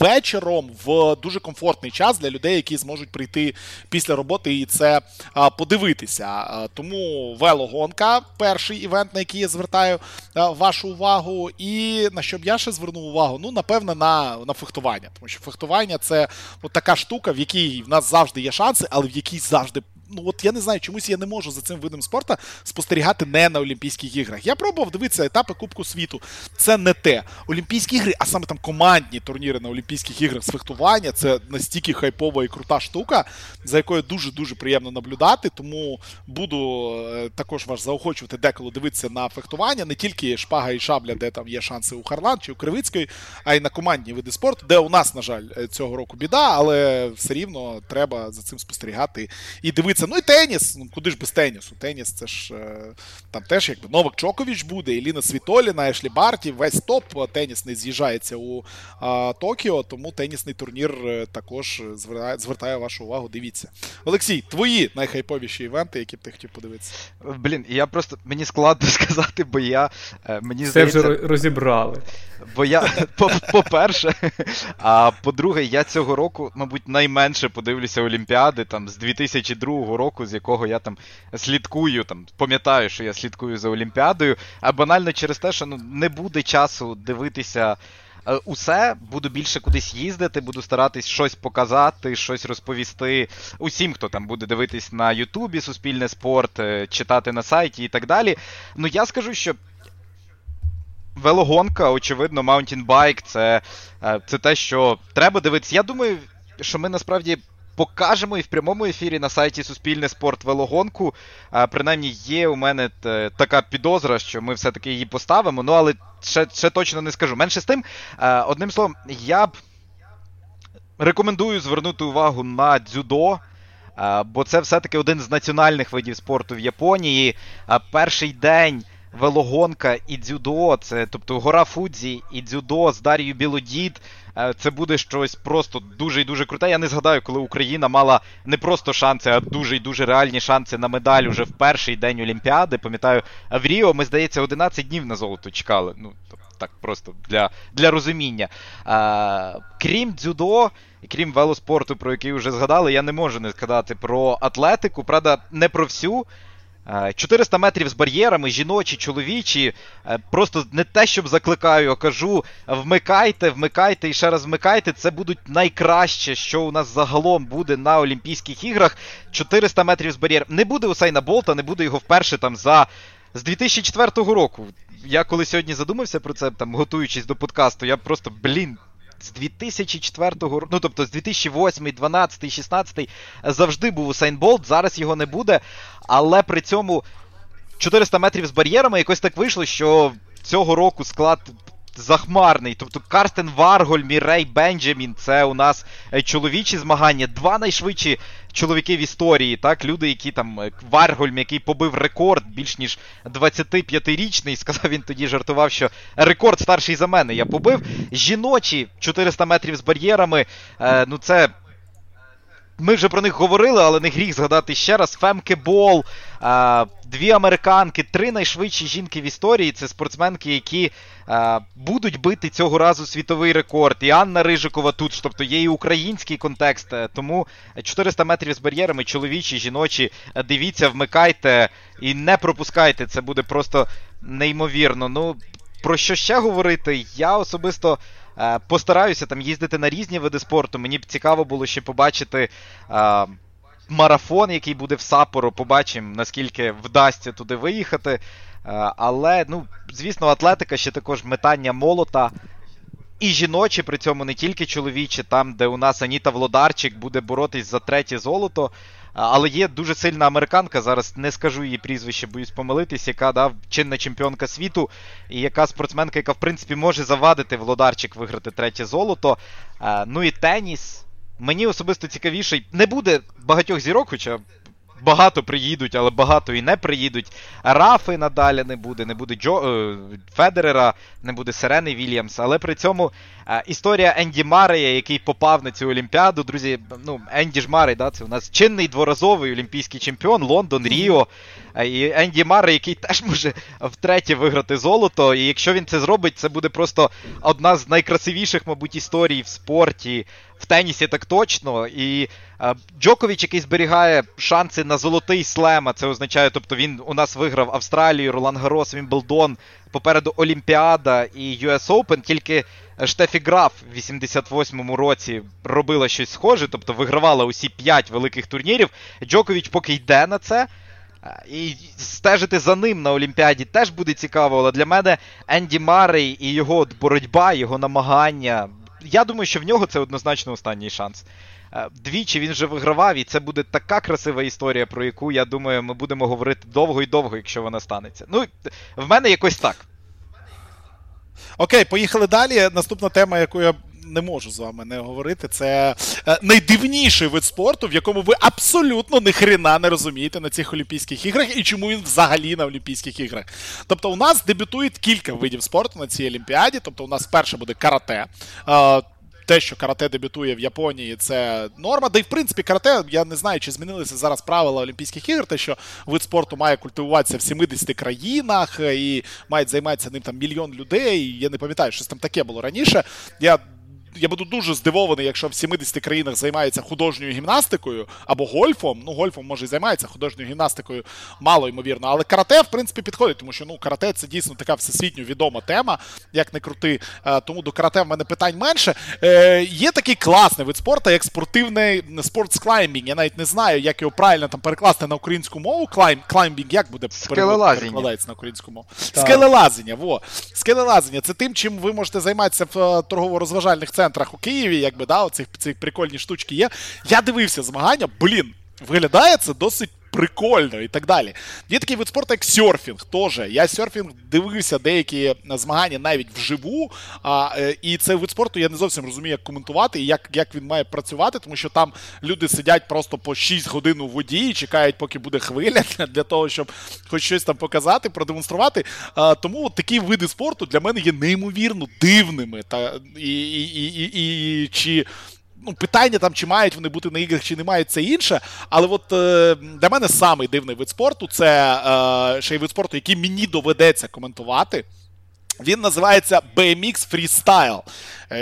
вечором в дуже комфортний час для людей, які зможуть прийти після роботи і це а, подивитися. А, тому велогонка – перший івент, на який я звертаю а, вашу увагу. І на що б я ще звернув увагу? Ну, напевно, на, на фехтування. Тому що фехтування – це от така штука, в якій в нас завжди є шанси, але в якій завжди, ну от я не знаю, чомусь я не можу за цим видом спорту спостерігати не на Олімпійських іграх. Я пробував дивитися етапи Кубку світу. Це не те. Олімпійські ігри, а саме там командні турніри на Олімпійських іграх з фехтування – це настільки хайпова і крута штука, за якою дуже-дуже приємно наблюдати. Тому буду також вас заохочувати деколи дивитися на фехтування, не тільки шпага і шабля, де там є шанси у Харлан чи у Кривицької, а й на командні види спорту, де у нас, на жаль, цього року біда, але все рівно треба за цим спостерігати і дивитися. Ну і теніс, ну куди ж без тенісу? Теніс це ж там теж якби Новак Джокович буде, Еліна Світоліна, Ешлі Барті, весь топ тенісний з'їжджається у а, Токіо, тому тенісний турнір також звертає, звертає вашу увагу, дивіться. Олексій, твої найхайповіші івенти, які б ти хотів подивитися? Блін, я просто, мені складно сказати, бо я, мені це здається... Це вже розібрали. Бо я, по-перше, а по-друге, я цього року, мабуть, найменше подивлюся Олімпіади там, з дві тисячі другого року, з якого я там слідкую, там, пам'ятаю, що я слідкую за Олімпіадою, а банально через те, що ну, не буде часу дивитися усе, буду більше кудись їздити, буду старатись щось показати, щось розповісти усім, хто там буде дивитись на Ютубі Суспільне спорт, читати на сайті і так далі. Ну, я скажу, що велогонка, очевидно, маунтінбайк, це, це те, що треба дивитися. Я думаю, що ми насправді покажемо і в прямому ефірі на сайті Суспільне спорт велогонку. Принаймні є у мене така підозра, що ми все-таки її поставимо, ну але ще, ще точно не скажу. Менше з тим, одним словом, я б рекомендую звернути увагу на дзюдо, бо це все-таки один з національних видів спорту в Японії. Перший день велогонка і дзюдо, це, тобто гора Фудзі і дзюдо з Дар'єю Білодід, це буде щось просто дуже і дуже круте. Я не згадаю, коли Україна мала не просто шанси, а дуже і дуже реальні шанси на медаль уже в перший день Олімпіади. Пам'ятаю, в Ріо ми, здається, одинадцять днів на золото чекали. Ну, так просто для, для розуміння. А, крім дзюдо, крім велоспорту, про який вже згадали, я не можу не згадати про атлетику. Правда, не про всю. чотириста метрів з бар'єрами, жіночі, чоловічі, просто не те, щоб закликаю, а кажу, вмикайте, вмикайте і ще раз вмикайте, це будуть найкраще, що у нас загалом буде на Олімпійських іграх, чотириста метрів з бар'єром. Не буде Усейна Болта, не буде його вперше там за... з дві тисячі четвертого року. Я коли сьогодні задумався про це, там, готуючись до подкасту, я просто, блін, з дві тисячі четвертого року, ну тобто з дві тисячі восьмого, дванадцятого, шістнадцятого завжди був Усейн Болт, зараз його не буде, але при цьому чотириста метрів з бар'єрами якось так вийшло, що цього року склад захмарний, тобто Карстен Варголь, Мірей Бенджамін, це у нас чоловічі змагання, два найшвидші чоловіки в історії, так, люди, які там, Варгольм, який побив рекорд, більш ніж двадцятип'ятирічний, сказав він тоді, жартував, що рекорд старший за мене, я побив. Жіночі, чотириста метрів з бар'єрами, е, ну це, ми вже про них говорили, але не гріх згадати ще раз, Фемке Болл, е, дві американки, три найшвидші жінки в історії, це спортсменки, які е, будуть бити цього разу світовий рекорд. І Анна Рижикова тут, тобто є і український контекст, тому чотириста метрів з бар'єрами, чоловічі, жіночі, дивіться, вмикайте і не пропускайте, це буде просто неймовірно. Ну, про що ще говорити? Я особисто е, постараюся там їздити на різні види спорту, мені б цікаво було ще побачити... Е, марафон, який буде в Саппоро, побачимо, наскільки вдасться туди виїхати. Але, ну, звісно, атлетика, ще також метання молота. І жіночі, при цьому не тільки чоловічі, там, де у нас Аніта Влодарчик буде боротись за третє золото. Але є дуже сильна американка, зараз не скажу її прізвище, боюсь помилитись, яка, да, чинна чемпіонка світу, і яка спортсменка, яка, в принципі, може завадити Влодарчик виграти третє золото. Ну і теніс. Мені особисто цікавіше, не буде багатьох зірок, хоча багато приїдуть, але багато і не приїдуть. Рафи надалі не буде, не буде Джо... Федерера, не буде Серени Вільямс. Але при цьому історія Енді Маррея, який попав на цю Олімпіаду. Друзі, ну, Енді ж Маррей, да, це у нас чинний дворазовий олімпійський чемпіон, Лондон, Ріо. І Енді Маррей, який теж може втретє виграти золото. І якщо він це зробить, це буде просто одна з найкрасивіших, мабуть, історій в спорті. В тенісі так точно, і е, Джокович, який зберігає шанси на золотий слем, а це означає, тобто він у нас виграв Австралію, Ролан-Гарос, Вімблдон, попереду Олімпіада і Ю Ес Оупен, тільки Штефі Граф в вісімдесят восьмому році робила щось схоже, тобто вигравала усі п'ять великих турнірів. Джокович поки йде на це, і стежити за ним на Олімпіаді теж буде цікаво, але для мене Енді Маррей і його боротьба, його намагання... Я думаю, що в нього це однозначно останній шанс. Двічі він вже вигравав, і це буде така красива історія, про яку, я думаю, ми будемо говорити довго і довго, якщо вона станеться. Ну, в мене якось так. Окей, поїхали далі. Наступна тема, яку я не можу з вами не говорити, це найдивніший вид спорту, в якому ви абсолютно ніхрена не розумієте на цих Олімпійських іграх і чому він взагалі на Олімпійських іграх. Тобто у нас дебютують кілька видів спорту на цій Олімпіаді, тобто у нас перше буде карате. Те, що карате дебютує в Японії, це норма. Да й, в принципі, карате, я не знаю, чи змінилися зараз правила Олімпійських ігор, те, що вид спорту має культивуватися в сімдесяти країнах і мають займатися ним там мільйон людей. Я не пам'ятаю, щось там таке було раніше. Я Я буду дуже здивований, якщо в сімдесяти країнах займаються художньою гімнастикою або гольфом. Ну, гольфом, може, і займається, художньою гімнастикою мало, ймовірно. Але карате, в принципі, підходить, тому що, ну, карате – це дійсно така всесвітньо відома тема, як не крути. Тому до карате в мене питань менше. Е, є такий класний вид спорту, як спортивний спортсклаймбінг. Я навіть не знаю, як його правильно там перекласти на українську мову. Клайм, клаймбінг, як буде перекладається на українську мову? Скелелазіння, во. Скелелазіння – це тим, чим ви можете займатися в торгово-розважальних центрах у Києві, якби, да, оцих ці прикольні штучки є. Я дивився змагання, блін, виглядає це досить прикольно і так далі. Є такий вид спорту, як серфінг теж. Я серфінг дивився деякі змагання навіть вживу, а, і цей вид спорту я не зовсім розумію, як коментувати і як, як він має працювати, тому що там люди сидять просто по шість годин у воді і чекають, поки буде хвиля для того, щоб хоч щось там показати, продемонструвати. А, тому такі види спорту для мене є неймовірно дивними. Та, і, і, і, і, і чи... Ну, питання там, чи мають вони бути на іграх, чи не мають, це інше. Але от е, для мене самий дивний вид спорту – це е, ще й вид спорту, який мені доведеться коментувати. Він називається Бі Ем Ікс Freestyle.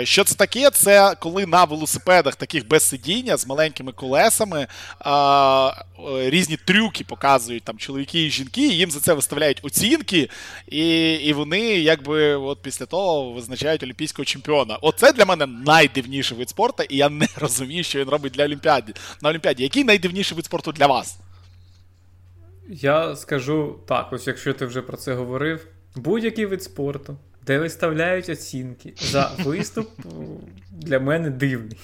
Що це таке? Це коли на велосипедах таких без сидіння, з маленькими колесами, а, різні трюки показують там чоловіки і жінки, і їм за це виставляють оцінки, і, і вони якби от після того визначають олімпійського чемпіона. Оце для мене найдивніший вид спорту, і я не розумію, що він робить для Олімпіади. На Олімпіаді. Який найдивніший вид спорту для вас? Я скажу так, ось якщо ти вже про це говорив, будь-який вид спорту, де виставляють оцінки за виступ, для мене дивний.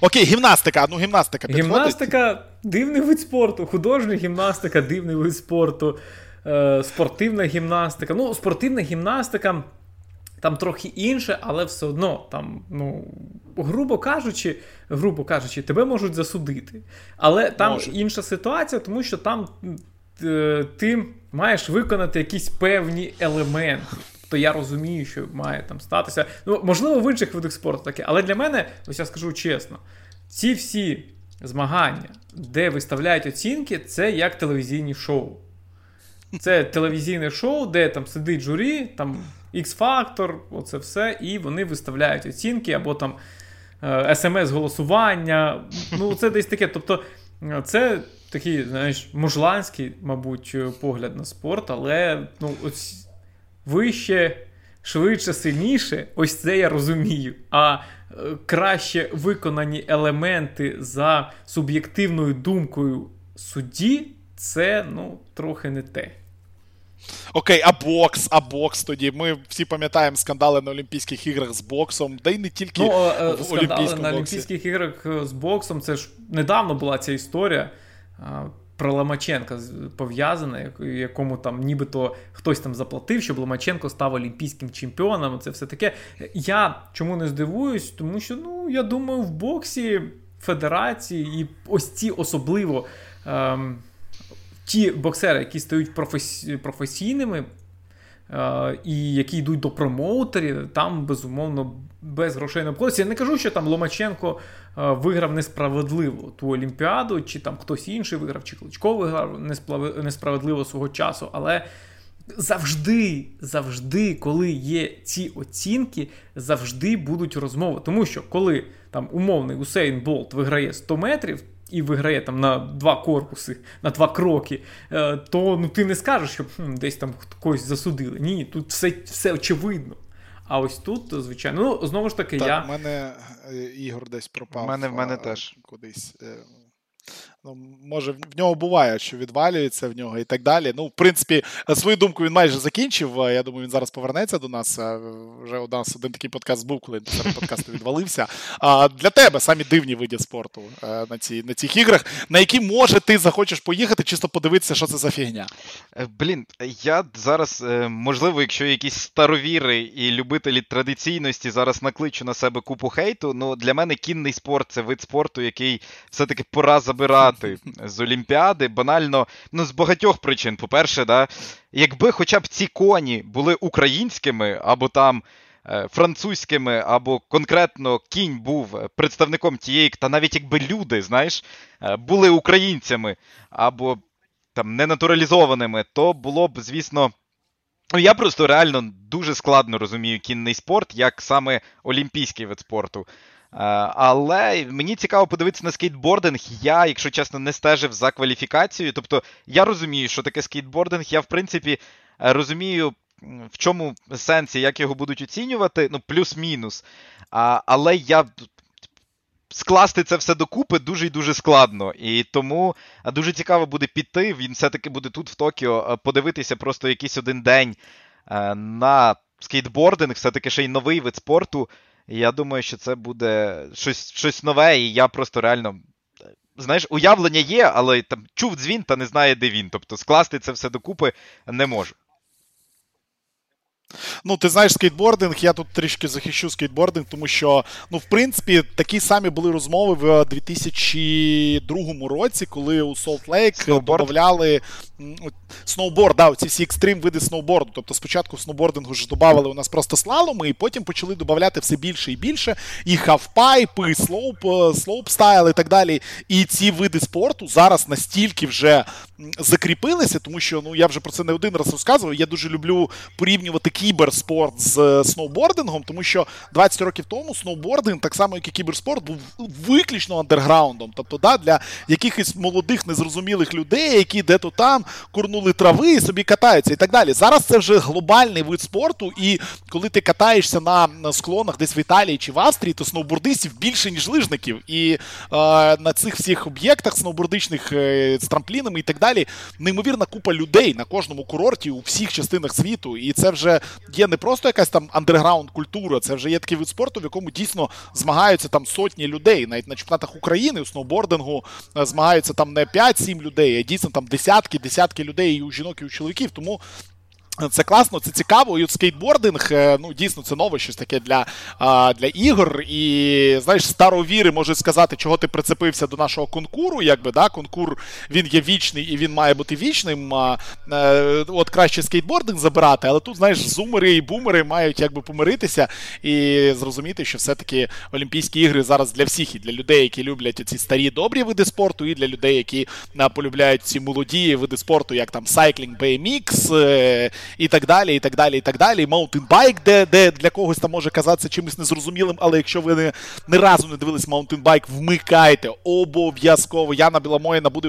Окей, гімнастика. Ну, гімнастика підходить? Гімнастика – дивний вид спорту. Художня гімнастика – дивний вид спорту. Е, спортивна гімнастика. Ну, спортивна гімнастика там трохи інше, але все одно там, ну, грубо кажучи, грубо кажучи, тебе можуть засудити. Але там можуть. Інша ситуація, тому що там ти маєш виконати якісь певні елементи. Тобто я розумію, що має там статися. Ну, можливо, в інших видах спорту таке. Але для мене, ось я скажу чесно, ці всі змагання, де виставляють оцінки, це як телевізійні шоу. Це телевізійне шоу, де там сидить журі, там Ікс-фактор, оце все, і вони виставляють оцінки, або там ес-ем-ес-голосування. Ну, це десь таке. Тобто, це... Такий, знаєш, мужланський, мабуть, погляд на спорт, але, ну, ось вище, швидше, сильніше, ось це я розумію. А краще виконані елементи за суб'єктивною думкою судді, це, ну, трохи не те. Окей, а бокс, а бокс тоді. Ми всі пам'ятаємо скандали на Олімпійських іграх з боксом, та й не тільки ну, в скандали олімпійському боксі. На Олімпійських іграх з боксом, це ж недавно була ця історія, про Ломаченка пов'язане, якому там нібито хтось там заплатив, щоб Ломаченко став олімпійським чемпіоном, це все таке. Я чому не здивуюсь, тому що, ну, я думаю, в боксі, федерації і ось ці особливо ем, ті боксери, які стають професі... професійними е, і які йдуть до промоутерів, там, безумовно, без грошей не обходиться. Я не кажу, що там Ломаченко е, виграв несправедливо ту Олімпіаду, чи там хтось інший виграв, чи Кличко виграв несправ... несправедливо свого часу, але завжди, завжди, коли є ці оцінки, завжди будуть розмови. Тому що, коли там умовний Усейн Болт виграє сто метрів, і виграє там на два корпуси, на два кроки, то ну, ти не скажеш, що хм, десь там когось засудили. Ні, тут все, все очевидно. А ось тут, звичайно, ну, знову ж таки, так, я... Так, в мене Ігор десь пропав. В мене, в мене теж. Кудись... Ну, може, в нього буває, що відвалюється в нього і так далі. Ну, в принципі, свою думку він майже закінчив. Я думаю, він зараз повернеться до нас. Вже у нас один такий подкаст був, коли серед подкасту відвалився. А для тебе самі дивні види спорту на, ці, на цих іграх, на які, може, ти захочеш поїхати, чисто подивитися, що це за фігня? Блін, я зараз, можливо, якщо якісь старовіри і любителі традиційності зараз накличу на себе купу хейту, ну, для мене кінний спорт – це вид спорту, який все-таки пора забирати з Олімпіади, банально, ну, з багатьох причин. По-перше, да, якби хоча б ці коні були українськими, або там французькими, або конкретно кінь був представником тієї, та навіть якби люди, знаєш, були українцями, або там ненатуралізованими, то було б, звісно... Ну, я просто реально дуже складно розумію кінний спорт, як саме олімпійський вид спорту. Але мені цікаво подивитися на скейтбординг. Я, якщо чесно, не стежив за кваліфікацією. Тобто, я розумію, що таке скейтбординг. Я, в принципі, розумію, в чому сенсі, як його будуть оцінювати. Ну, плюс-мінус. Але я... скласти це все докупи дуже і дуже складно. І тому дуже цікаво буде піти. Він все-таки буде тут, в Токіо, подивитися просто якийсь один день на скейтбординг. Все-таки ще й новий вид спорту. Я думаю, що це буде щось, щось нове, і я просто реально, знаєш, уявлення є, але там чув дзвін та не знає, де він. Тобто скласти це все докупи не можу. Ну, ти знаєш, скейтбординг, я тут трішки захищу скейтбординг, тому що, ну, в принципі, такі самі були розмови в дві тисячі другому році, коли у Солт-Лейк додавали сноуборд, да, ці всі екстрим види сноуборду. Тобто спочатку сноубордингу ж додавали у нас просто слаломи, і потім почали додавати все більше і більше, і хавпайп, і слоуп, слоупстайл і так далі. І ці види спорту зараз настільки вже закріпилися, тому що, ну, я вже про це не один раз розказував, я дуже люблю порівнювати кіберспорт з сноубордингом, тому що двадцять років тому сноубординг, так само як і кіберспорт, був виключно андерграундом. Тобто, да, для якихось молодих незрозумілих людей, які де-то там курнули трави і собі катаються і так далі. Зараз це вже глобальний вид спорту, і коли ти катаєшся на склонах десь в Італії чи в Австрії, то сноубордистів більше, ніж лижників. І е, на цих всіх об'єктах сноубордичних е, з трамплінами і так далі неймовірна купа людей на кожному курорті у всіх частинах світу. І це вже є не просто якась там андерграунд-культура, це вже є такий вид спорту, в якому дійсно змагаються там сотні людей. Навіть на чемпіонатах України у сноубордингу змагаються там не п'ять-сім людей, а дійсно там десятки, десятки людей і у жінок, і у чоловіків. Тому це класно, це цікаво. І от скейтбординг, ну, дійсно, це нове щось таке для, для ігор. І, знаєш, старовіри можуть сказати, чого ти прицепився до нашого конкуру, якби, да, конкур, він є вічний і він має бути вічним. От краще скейтбординг забирати, але тут, знаєш, зумери і бумери мають, якби, помиритися і зрозуміти, що все-таки Олімпійські ігри зараз для всіх, і для людей, які люблять ці старі добрі види спорту, і для людей, які полюбляють ці молоді види спорту, як там сайклінг, бі ем ікс, і так далі, і так далі, і так далі. Маунтинбайк, де, де для когось там може казатися чимось незрозумілим, але якщо ви не, не разу не дивились маунтинбайк, вмикайте, обов'язково. Яна Біломоїна буде,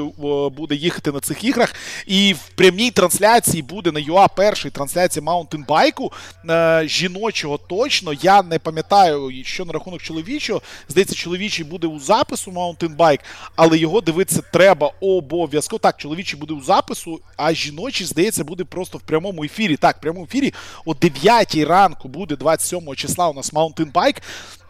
буде їхати на цих іграх, і в прямій трансляції буде на ю ей першій трансляції маунтинбайку, е, жіночого точно, я не пам'ятаю, що на рахунок чоловічого, здається, чоловічий буде у запису маунтинбайк, але його дивитися треба обов'язково. Так, чоловічий буде у запису, а жіночий, здається, буде просто в прямому ефірі. Так, в прямому ефірі о дев'ятій ранку буде двадцять сьомого числа у нас маунтинбайк.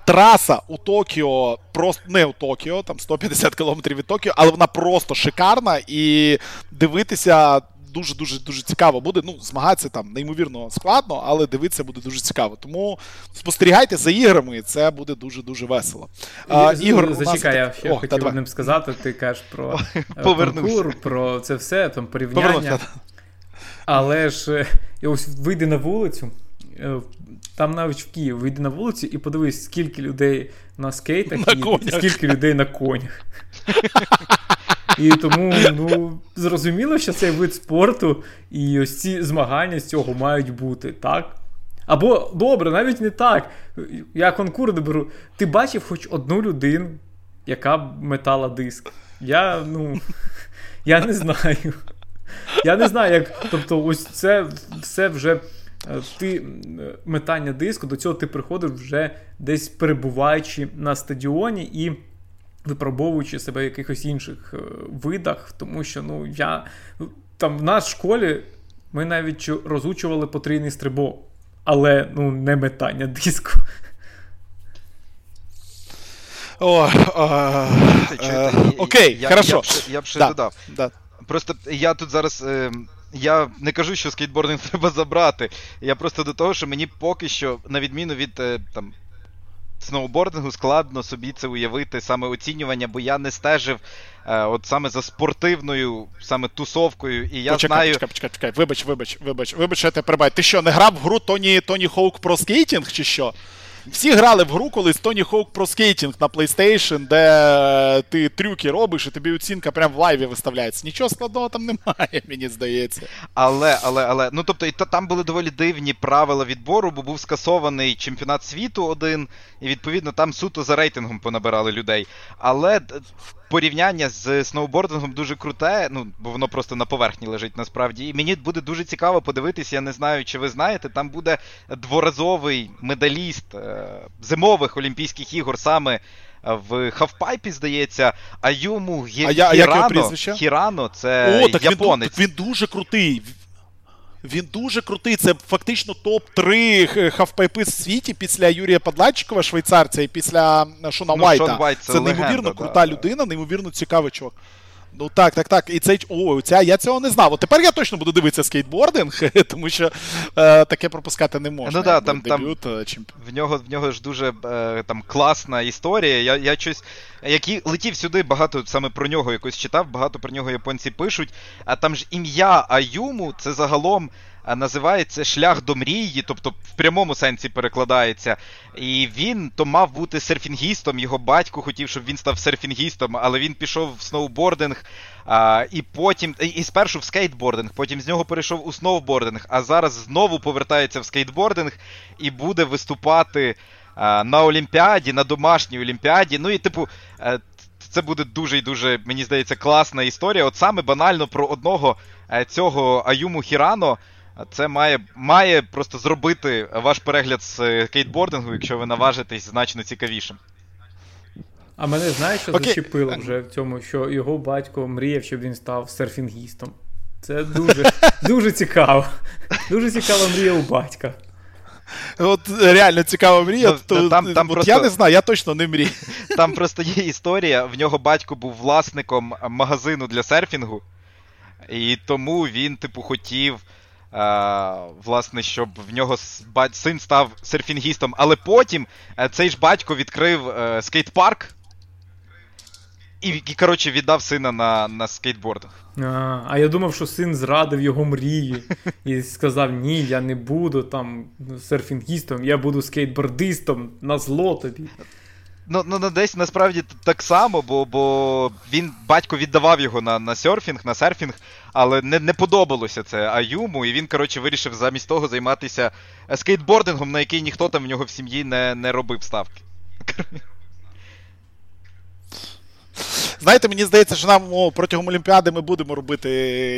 Траса у Токіо, просто не у Токіо, там сто п'ятдесят кілометрів від Токіо, але вона просто шикарна, і дивитися дуже-дуже дуже цікаво буде. Ну, змагатися там неймовірно складно, але дивитися буде дуже цікаво. Тому спостерігайте за іграми, це буде дуже-дуже весело. А, Ігор, зачекай, я ще хотів давай. одним сказати. Ти кажеш про конкурс, про це все, там порівняння. Але ж ось вийди на вулицю, там навіть в Києві, вийди на вулицю і подивись, скільки людей на скейтах на і конях. Скільки людей на конях. І тому, ну, зрозуміло, що цей вид спорту і ось ці змагання з цього мають бути, так? Або, добре, навіть не так. Я конкурс доберу. Ти бачив хоч одну людину, яка метала диск? Я, ну, я не знаю. Я не знаю, як, тобто, ось це все вже, ти, метання диску, до цього ти приходив вже десь перебуваючи на стадіоні і випробовуючи себе в якихось інших видах, тому що, ну, я, там, в нас в школі ми навіть розучували потрійний стрибок, але, ну, не метання диску. О, окей, хорошо. Я б ще додав. Просто я тут зараз, я не кажу, що скейтбординг треба забрати, я просто до того, що мені поки що, на відміну від, там, сноубордингу, складно собі це уявити, саме оцінювання, бо я не стежив от саме за спортивною, саме тусовкою, і я почекай, знаю... Почекай, почекай, почекай, вибач, вибач, вибач, вибач, я тебе перебаю. Ти що, не грав в гру Тоні, Тоні Хоук про скейтинг, чи що? Всі грали в гру колись Tony Hawk Pro Skating на PlayStation, де ти трюки робиш і тобі оцінка прямо в лайві виставляється. Нічого складного там немає, мені здається. Але, але, але, ну тобто і то, там були доволі дивні правила відбору, бо був скасований чемпіонат світу один, і відповідно там суто за рейтингом понабирали людей. Але порівняння з сноубордингом дуже круте, ну, бо воно просто на поверхні лежить насправді. І мені буде дуже цікаво подивитися, я не знаю, чи ви знаєте, там буде дворазовий медаліст зимових Олімпійських ігор саме в хавпайпі, здається, а йому гі... а я, Хірано, Хірано, це О, так японець. Він, він дуже крутий. Він дуже крутий, це фактично топ-три хавпайпи в світі після Юрія Падлачикова, швейцарця, і після Шона ну, Вайта. Шон Вайт, це це легенда, неймовірно крута да, людина, неймовірно цікавий чувак. Ну так, так, так. І цей, о, ця, я цього не знав. От тепер я точно буду дивитися скейтбординг, тому що е, таке пропускати не можна. Ну да, там, дебют, там чемпі... в, нього, в нього ж дуже е, там, класна історія. Я, я щось, який летів сюди, багато саме про нього якось читав, багато про нього японці пишуть. А там ж ім'я Аюму, це загалом називається «Шлях до мрії», тобто в прямому сенсі перекладається. І він то мав бути серфінгістом, його батько хотів, щоб він став серфінгістом, але він пішов в сноубординг, а, і потім, і спершу в скейтбординг, потім з нього перейшов у сноубординг, а зараз знову повертається в скейтбординг і буде виступати а, на Олімпіаді, на домашній Олімпіаді, ну і типу... А, це буде дуже і дуже, мені здається, класна історія. От саме банально про одного а, цього Аюму Хірано. Це має, має просто зробити ваш перегляд з кейтбордингу, якщо ви наважитесь, значно цікавішим. А мене, знаєш, що okay. зачепило вже в цьому, що його батько мріяв, щоб він став серфінгістом. Це дуже, дуже цікаво. Дуже цікава мрія у батька. От реально цікава мрія, ну, то, там, там просто, я не знаю, я точно не мрію. Там просто є історія, в нього батько був власником магазину для серфінгу, і тому він, типу, хотів... Uh, власне, щоб в нього син став серфінгістом. Але потім uh, цей ж батько відкрив uh, скейт-парк і, і, коротше, віддав сина на, на скейтбордах. А, а я думав, що син зрадив його мрії і сказав, ні, я не буду там серфінгістом, я буду скейтбордистом, назло тобі. Ну, ну, десь насправді так само, бо, бо він, батько віддавав його на, на серфінг, на серфінг, але не, не подобалося це Аюму, і він, коротше, вирішив замість того займатися скейтбордингом, на який ніхто там в нього в сім'ї не, не робив ставки. Знаєте, мені здається, що нам о, протягом Олімпіади ми будемо робити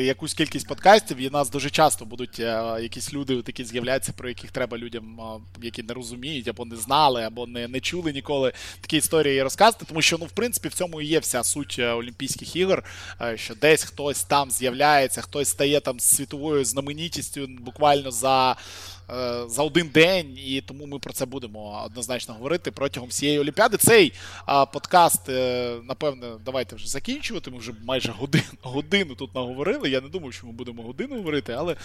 якусь кількість подкастів, і нас дуже часто будуть е, якісь люди такі з'являються, про яких треба людям, е, які не розуміють, або не знали, або не, не чули ніколи такі історії розказати, тому що, ну, в принципі, в цьому і є вся суть Олімпійських ігор, е, що десь хтось там з'являється, хтось стає там світовою знаменитістю буквально за за один день, і тому ми про це будемо однозначно говорити протягом всієї Олімпіади. Цей подкаст, напевне, давайте вже закінчувати, ми вже майже годину, годину тут наговорили, я не думав, що ми будемо годину говорити, але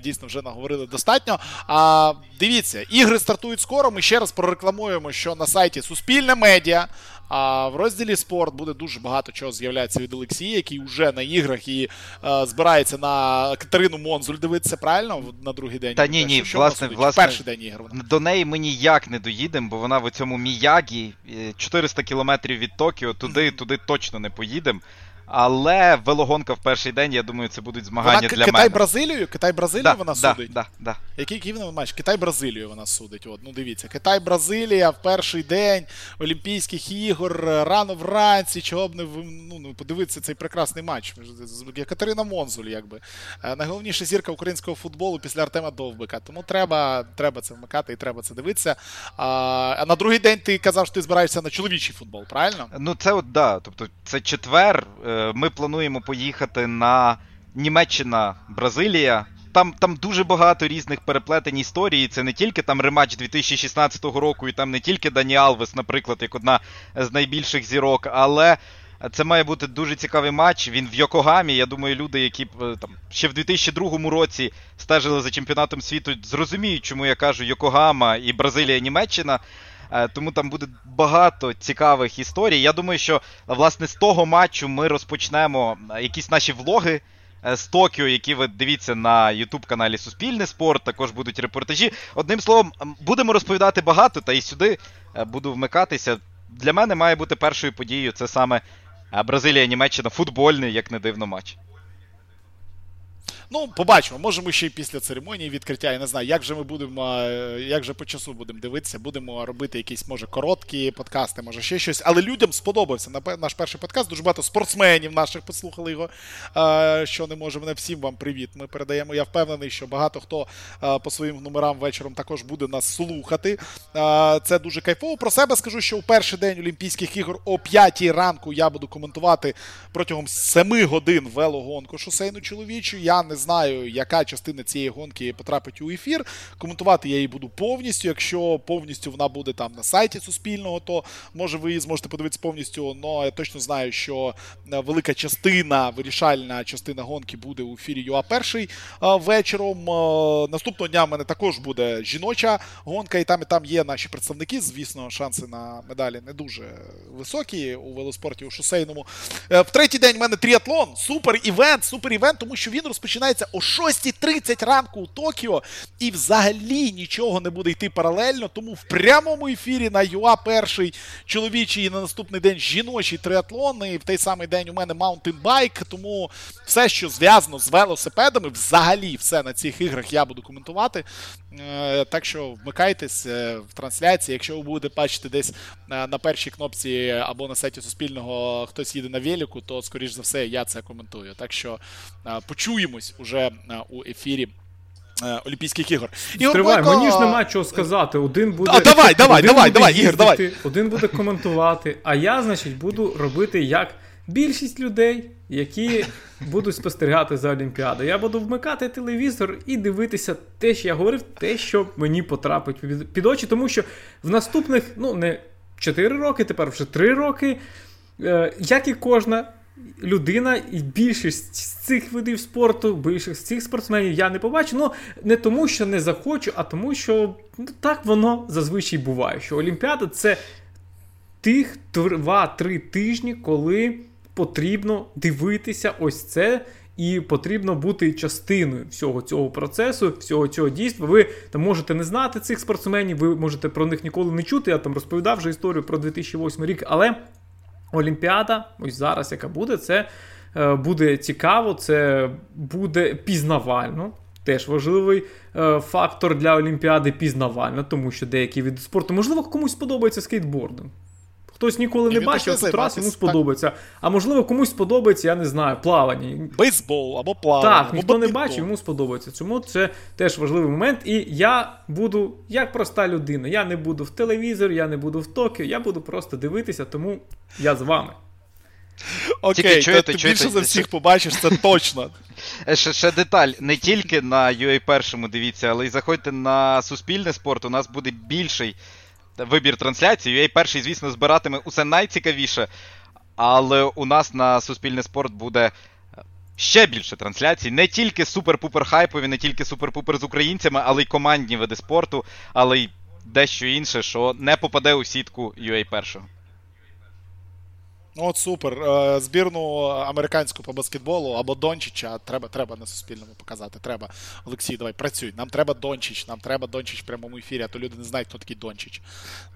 дійсно вже наговорили достатньо. А, дивіться, ігри стартують скоро, ми ще раз прорекламуємо, що на сайті Суспільне медіа, а в розділі «Спорт» буде дуже багато чого з'являється від Олексія, який вже на іграх і е, збирається на Катерину Монзуль дивитися, правильно? На другий день? Та ні, ні, власне, власне, перший день ігр. До неї ми ніяк не доїдемо, бо вона в цьому Міягі, чотириста кілометрів від Токіо, туди, туди точно не поїдемо. Але велогонка в перший день, я думаю, це будуть змагання вона, для Китай, мене. Вона Китай-Бразилію? Китай-Бразилію да, вона да, судить? Да, да. Який ківний матч? Китай-Бразилію вона судить. От, ну дивіться, Китай-Бразилія в перший день Олімпійських ігор, рано вранці, чого б не ну, подивитися цей прекрасний матч. Катерина Монзуль, якби. Найголовніша зірка українського футболу після Артема Довбика. Тому треба, треба це вмикати і треба це дивитися. А на другий день ти казав, що ти збираєшся на чоловічий футбол, правильно? Ну це от, да. Тобто це четвер. Ми плануємо поїхати на Німеччина, Бразилія. Там, там дуже багато різних переплетень історії. Це не тільки там рематч дві тисячі шістнадцятого року, і там не тільки Дані Алвес, наприклад, як одна з найбільших зірок, але це має бути дуже цікавий матч. Він в Йокогамі. Я думаю, люди, які там ще в дві тисячі другому році стежили за чемпіонатом світу, зрозуміють, чому я кажу Йокогама і Бразилія, Німеччина. Тому там буде багато цікавих історій. Я думаю, що, власне, з того матчу ми розпочнемо якісь наші влоги з Токіо, які ви дивіться на YouTube-каналі Суспільний Спорт, також будуть репортажі. Одним словом, будемо розповідати багато, та і сюди буду вмикатися. Для мене має бути першою подією, це саме Бразилія-Німеччина, футбольний, як не дивно, матч. Ну, побачимо. Можемо ще й після церемонії відкриття. Я не знаю, як же ми будемо, як же по часу будемо дивитися. Будемо робити якісь, може, короткі подкасти, може, ще щось. Але людям сподобався наш перший подкаст. Дуже багато спортсменів наших послухали його, що не можемо. Не всім вам привіт. Ми передаємо. Я впевнений, що багато хто по своїм номерам вечором також буде нас слухати. Це дуже кайфово. Про себе скажу, що у перший день Олімпійських ігор о п'ятій ранку я буду коментувати протягом семи годин велогонку шосейну чоловічу. Я не знаю, яка частина цієї гонки потрапить у ефір. Коментувати я її буду повністю. Якщо повністю вона буде там на сайті Суспільного, то, може, ви зможете подивитися повністю, але я точно знаю, що велика частина, вирішальна частина гонки буде у ефірі ю а один вечором. Наступного дня в мене також буде жіноча гонка, і там, і там є наші представники. Звісно, шанси на медалі не дуже високі у велоспорті, у шосейному. В третій день в мене тріатлон. Супер-івент, супер-івент, тому що він розпочинається Починається о шостій тридцять ранку у Токіо, і взагалі нічого не буде йти паралельно, тому в прямому ефірі на ю а один чоловічий і на наступний день жіночий триатлон, і в той самий день у мене маунтинбайк, тому все, що зв'язано з велосипедами, взагалі все на цих іграх я буду коментувати, так що вмикайтесь в трансляції, якщо ви будете бачити десь на першій кнопці або на сайті Суспільного хтось їде на велику, то, скоріш за все, я це коментую, так що почуємо уже у ефірі Олімпійських ігор. Тривай, Бойко... мені ж нема чого сказати. Один буде, а, давай, давай, один давай, буде давай, їздити, Ігор, давай. Один буде коментувати, а я, значить, буду робити як більшість людей, які будуть спостерігати за Олімпіадою. Я буду вмикати телевізор і дивитися те, що я говорив, те, що мені потрапить під очі, тому що в наступних, ну не чотири роки, тепер вже три роки, як і кожна людина, і більшість з цих видів спорту, більшість з цих спортсменів я не побачу. Ну, не тому, що не захочу, а тому, що ну, так воно зазвичай буває, що Олімпіада – це тих два-три тижні, коли потрібно дивитися ось це, і потрібно бути частиною всього цього процесу, всього цього дійства. Ви там можете не знати цих спортсменів, ви можете про них ніколи не чути. Я там розповідав вже історію про дві тисячі восьмий рік, але Олімпіада, ось зараз, яка буде, це е, буде цікаво, це буде пізнавально, теж важливий е, фактор для Олімпіади пізнавально, тому що деякі види спорту, можливо, комусь сподобається скейтбординг. Хтось ніколи не бачив, а тут раз йому сподобається. А можливо, комусь сподобається, я не знаю, плавання. Бейсбол або плавання. Так, ніхто не бачив, йому сподобається. Тому це теж важливий момент. І я буду, як проста людина, я не буду в телевізорі, я не буду в Токіо, я буду просто дивитися, тому я з вами. Окей, чуєте, ти чуєте, більше чуєте, за всіх чуєте. Побачиш, це точно. Ще, ще деталь, не тільки на ю ей один дивіться, але й заходьте на Суспільне спорт, у нас буде більший вибір трансляцій. ю ей один, звісно, збиратиме усе найцікавіше, але у нас на Суспільне спорт буде ще більше трансляцій. Не тільки супер-пупер хайпові, не тільки супер-пупер з українцями, але й командні види спорту, але й дещо інше, що не попаде у сітку ю ей один. Ну от супер. Збірну американську по баскетболу або Дончича треба, треба на Суспільному показати. Треба. Олексій, давай, працюй. Нам треба Дончич. Нам треба Дончич в прямому ефірі, а то люди не знають, хто такий Дончич.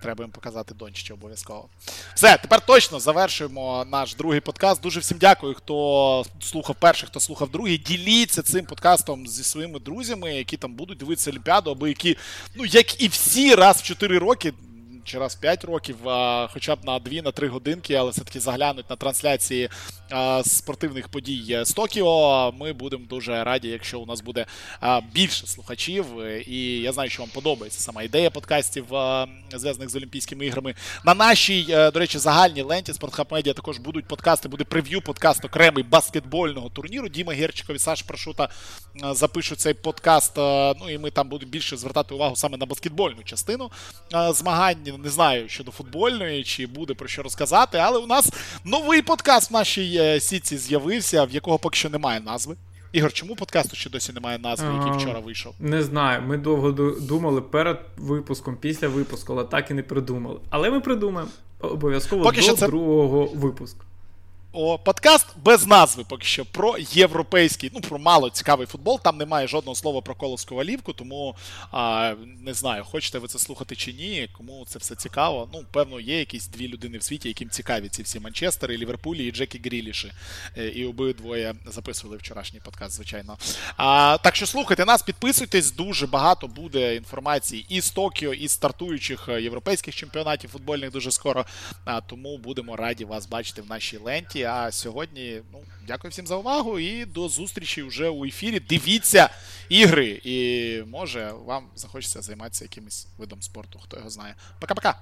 Треба їм показати Дончича обов'язково. Все, тепер точно завершуємо наш другий подкаст. Дуже всім дякую, хто слухав перший, хто слухав другий. Діліться цим подкастом зі своїми друзями, які там будуть дивитися Олімпіаду, або які, ну як і всі, раз в чотири роки, чи раз п'ять років, хоча б на дві-три годинки, але все-таки заглянуть на трансляції спортивних подій з Токіо. Ми будемо дуже раді, якщо у нас буде більше слухачів. І я знаю, що вам подобається сама ідея подкастів, зв'язаних з Олімпійськими іграми. На нашій, до речі, загальній ленті Спортхаб.Медіа також будуть подкасти, буде прев'ю подкаст окремий баскетбольного турніру. Діма Герчиков і Саша Прошута запишуть цей подкаст. Ну і ми там будемо більше звертати увагу саме на баскетбольну частину змагань. Не знаю щодо футбольної, чи буде про що розказати, але у нас новий подкаст в нашій сітці з'явився, в якого поки що немає назви. Ігор, чому подкасту ще досі немає назви, який вчора вийшов? Не знаю, ми довго думали перед випуском, після випуску, але так і не придумали. Але ми придумаємо обов'язково поки до це... другого випуску. О, подкаст без назви поки що про європейський, ну про мало цікавий футбол, там немає жодного слова про Колоску Валівку, тому а, не знаю, хочете ви це слухати чи ні, кому це все цікаво. Ну, певно, є якісь дві людини в світі, яким цікаві ці всі Манчестери, Ліверпулі і Джекі Гріліші. І обидвоє записували вчорашній подкаст, звичайно. А, так що слухайте нас, підписуйтесь, дуже багато буде інформації і з Токіо, і з стартуючих європейських чемпіонатів футбольних дуже скоро, а, тому будемо раді вас бачити в нашій ленті. А сьогодні, ну, дякую всім за увагу і до зустрічі вже у ефірі. Дивіться ігри і, може, вам захочеться займатися якимось видом спорту, хто його знає. Пока-пока!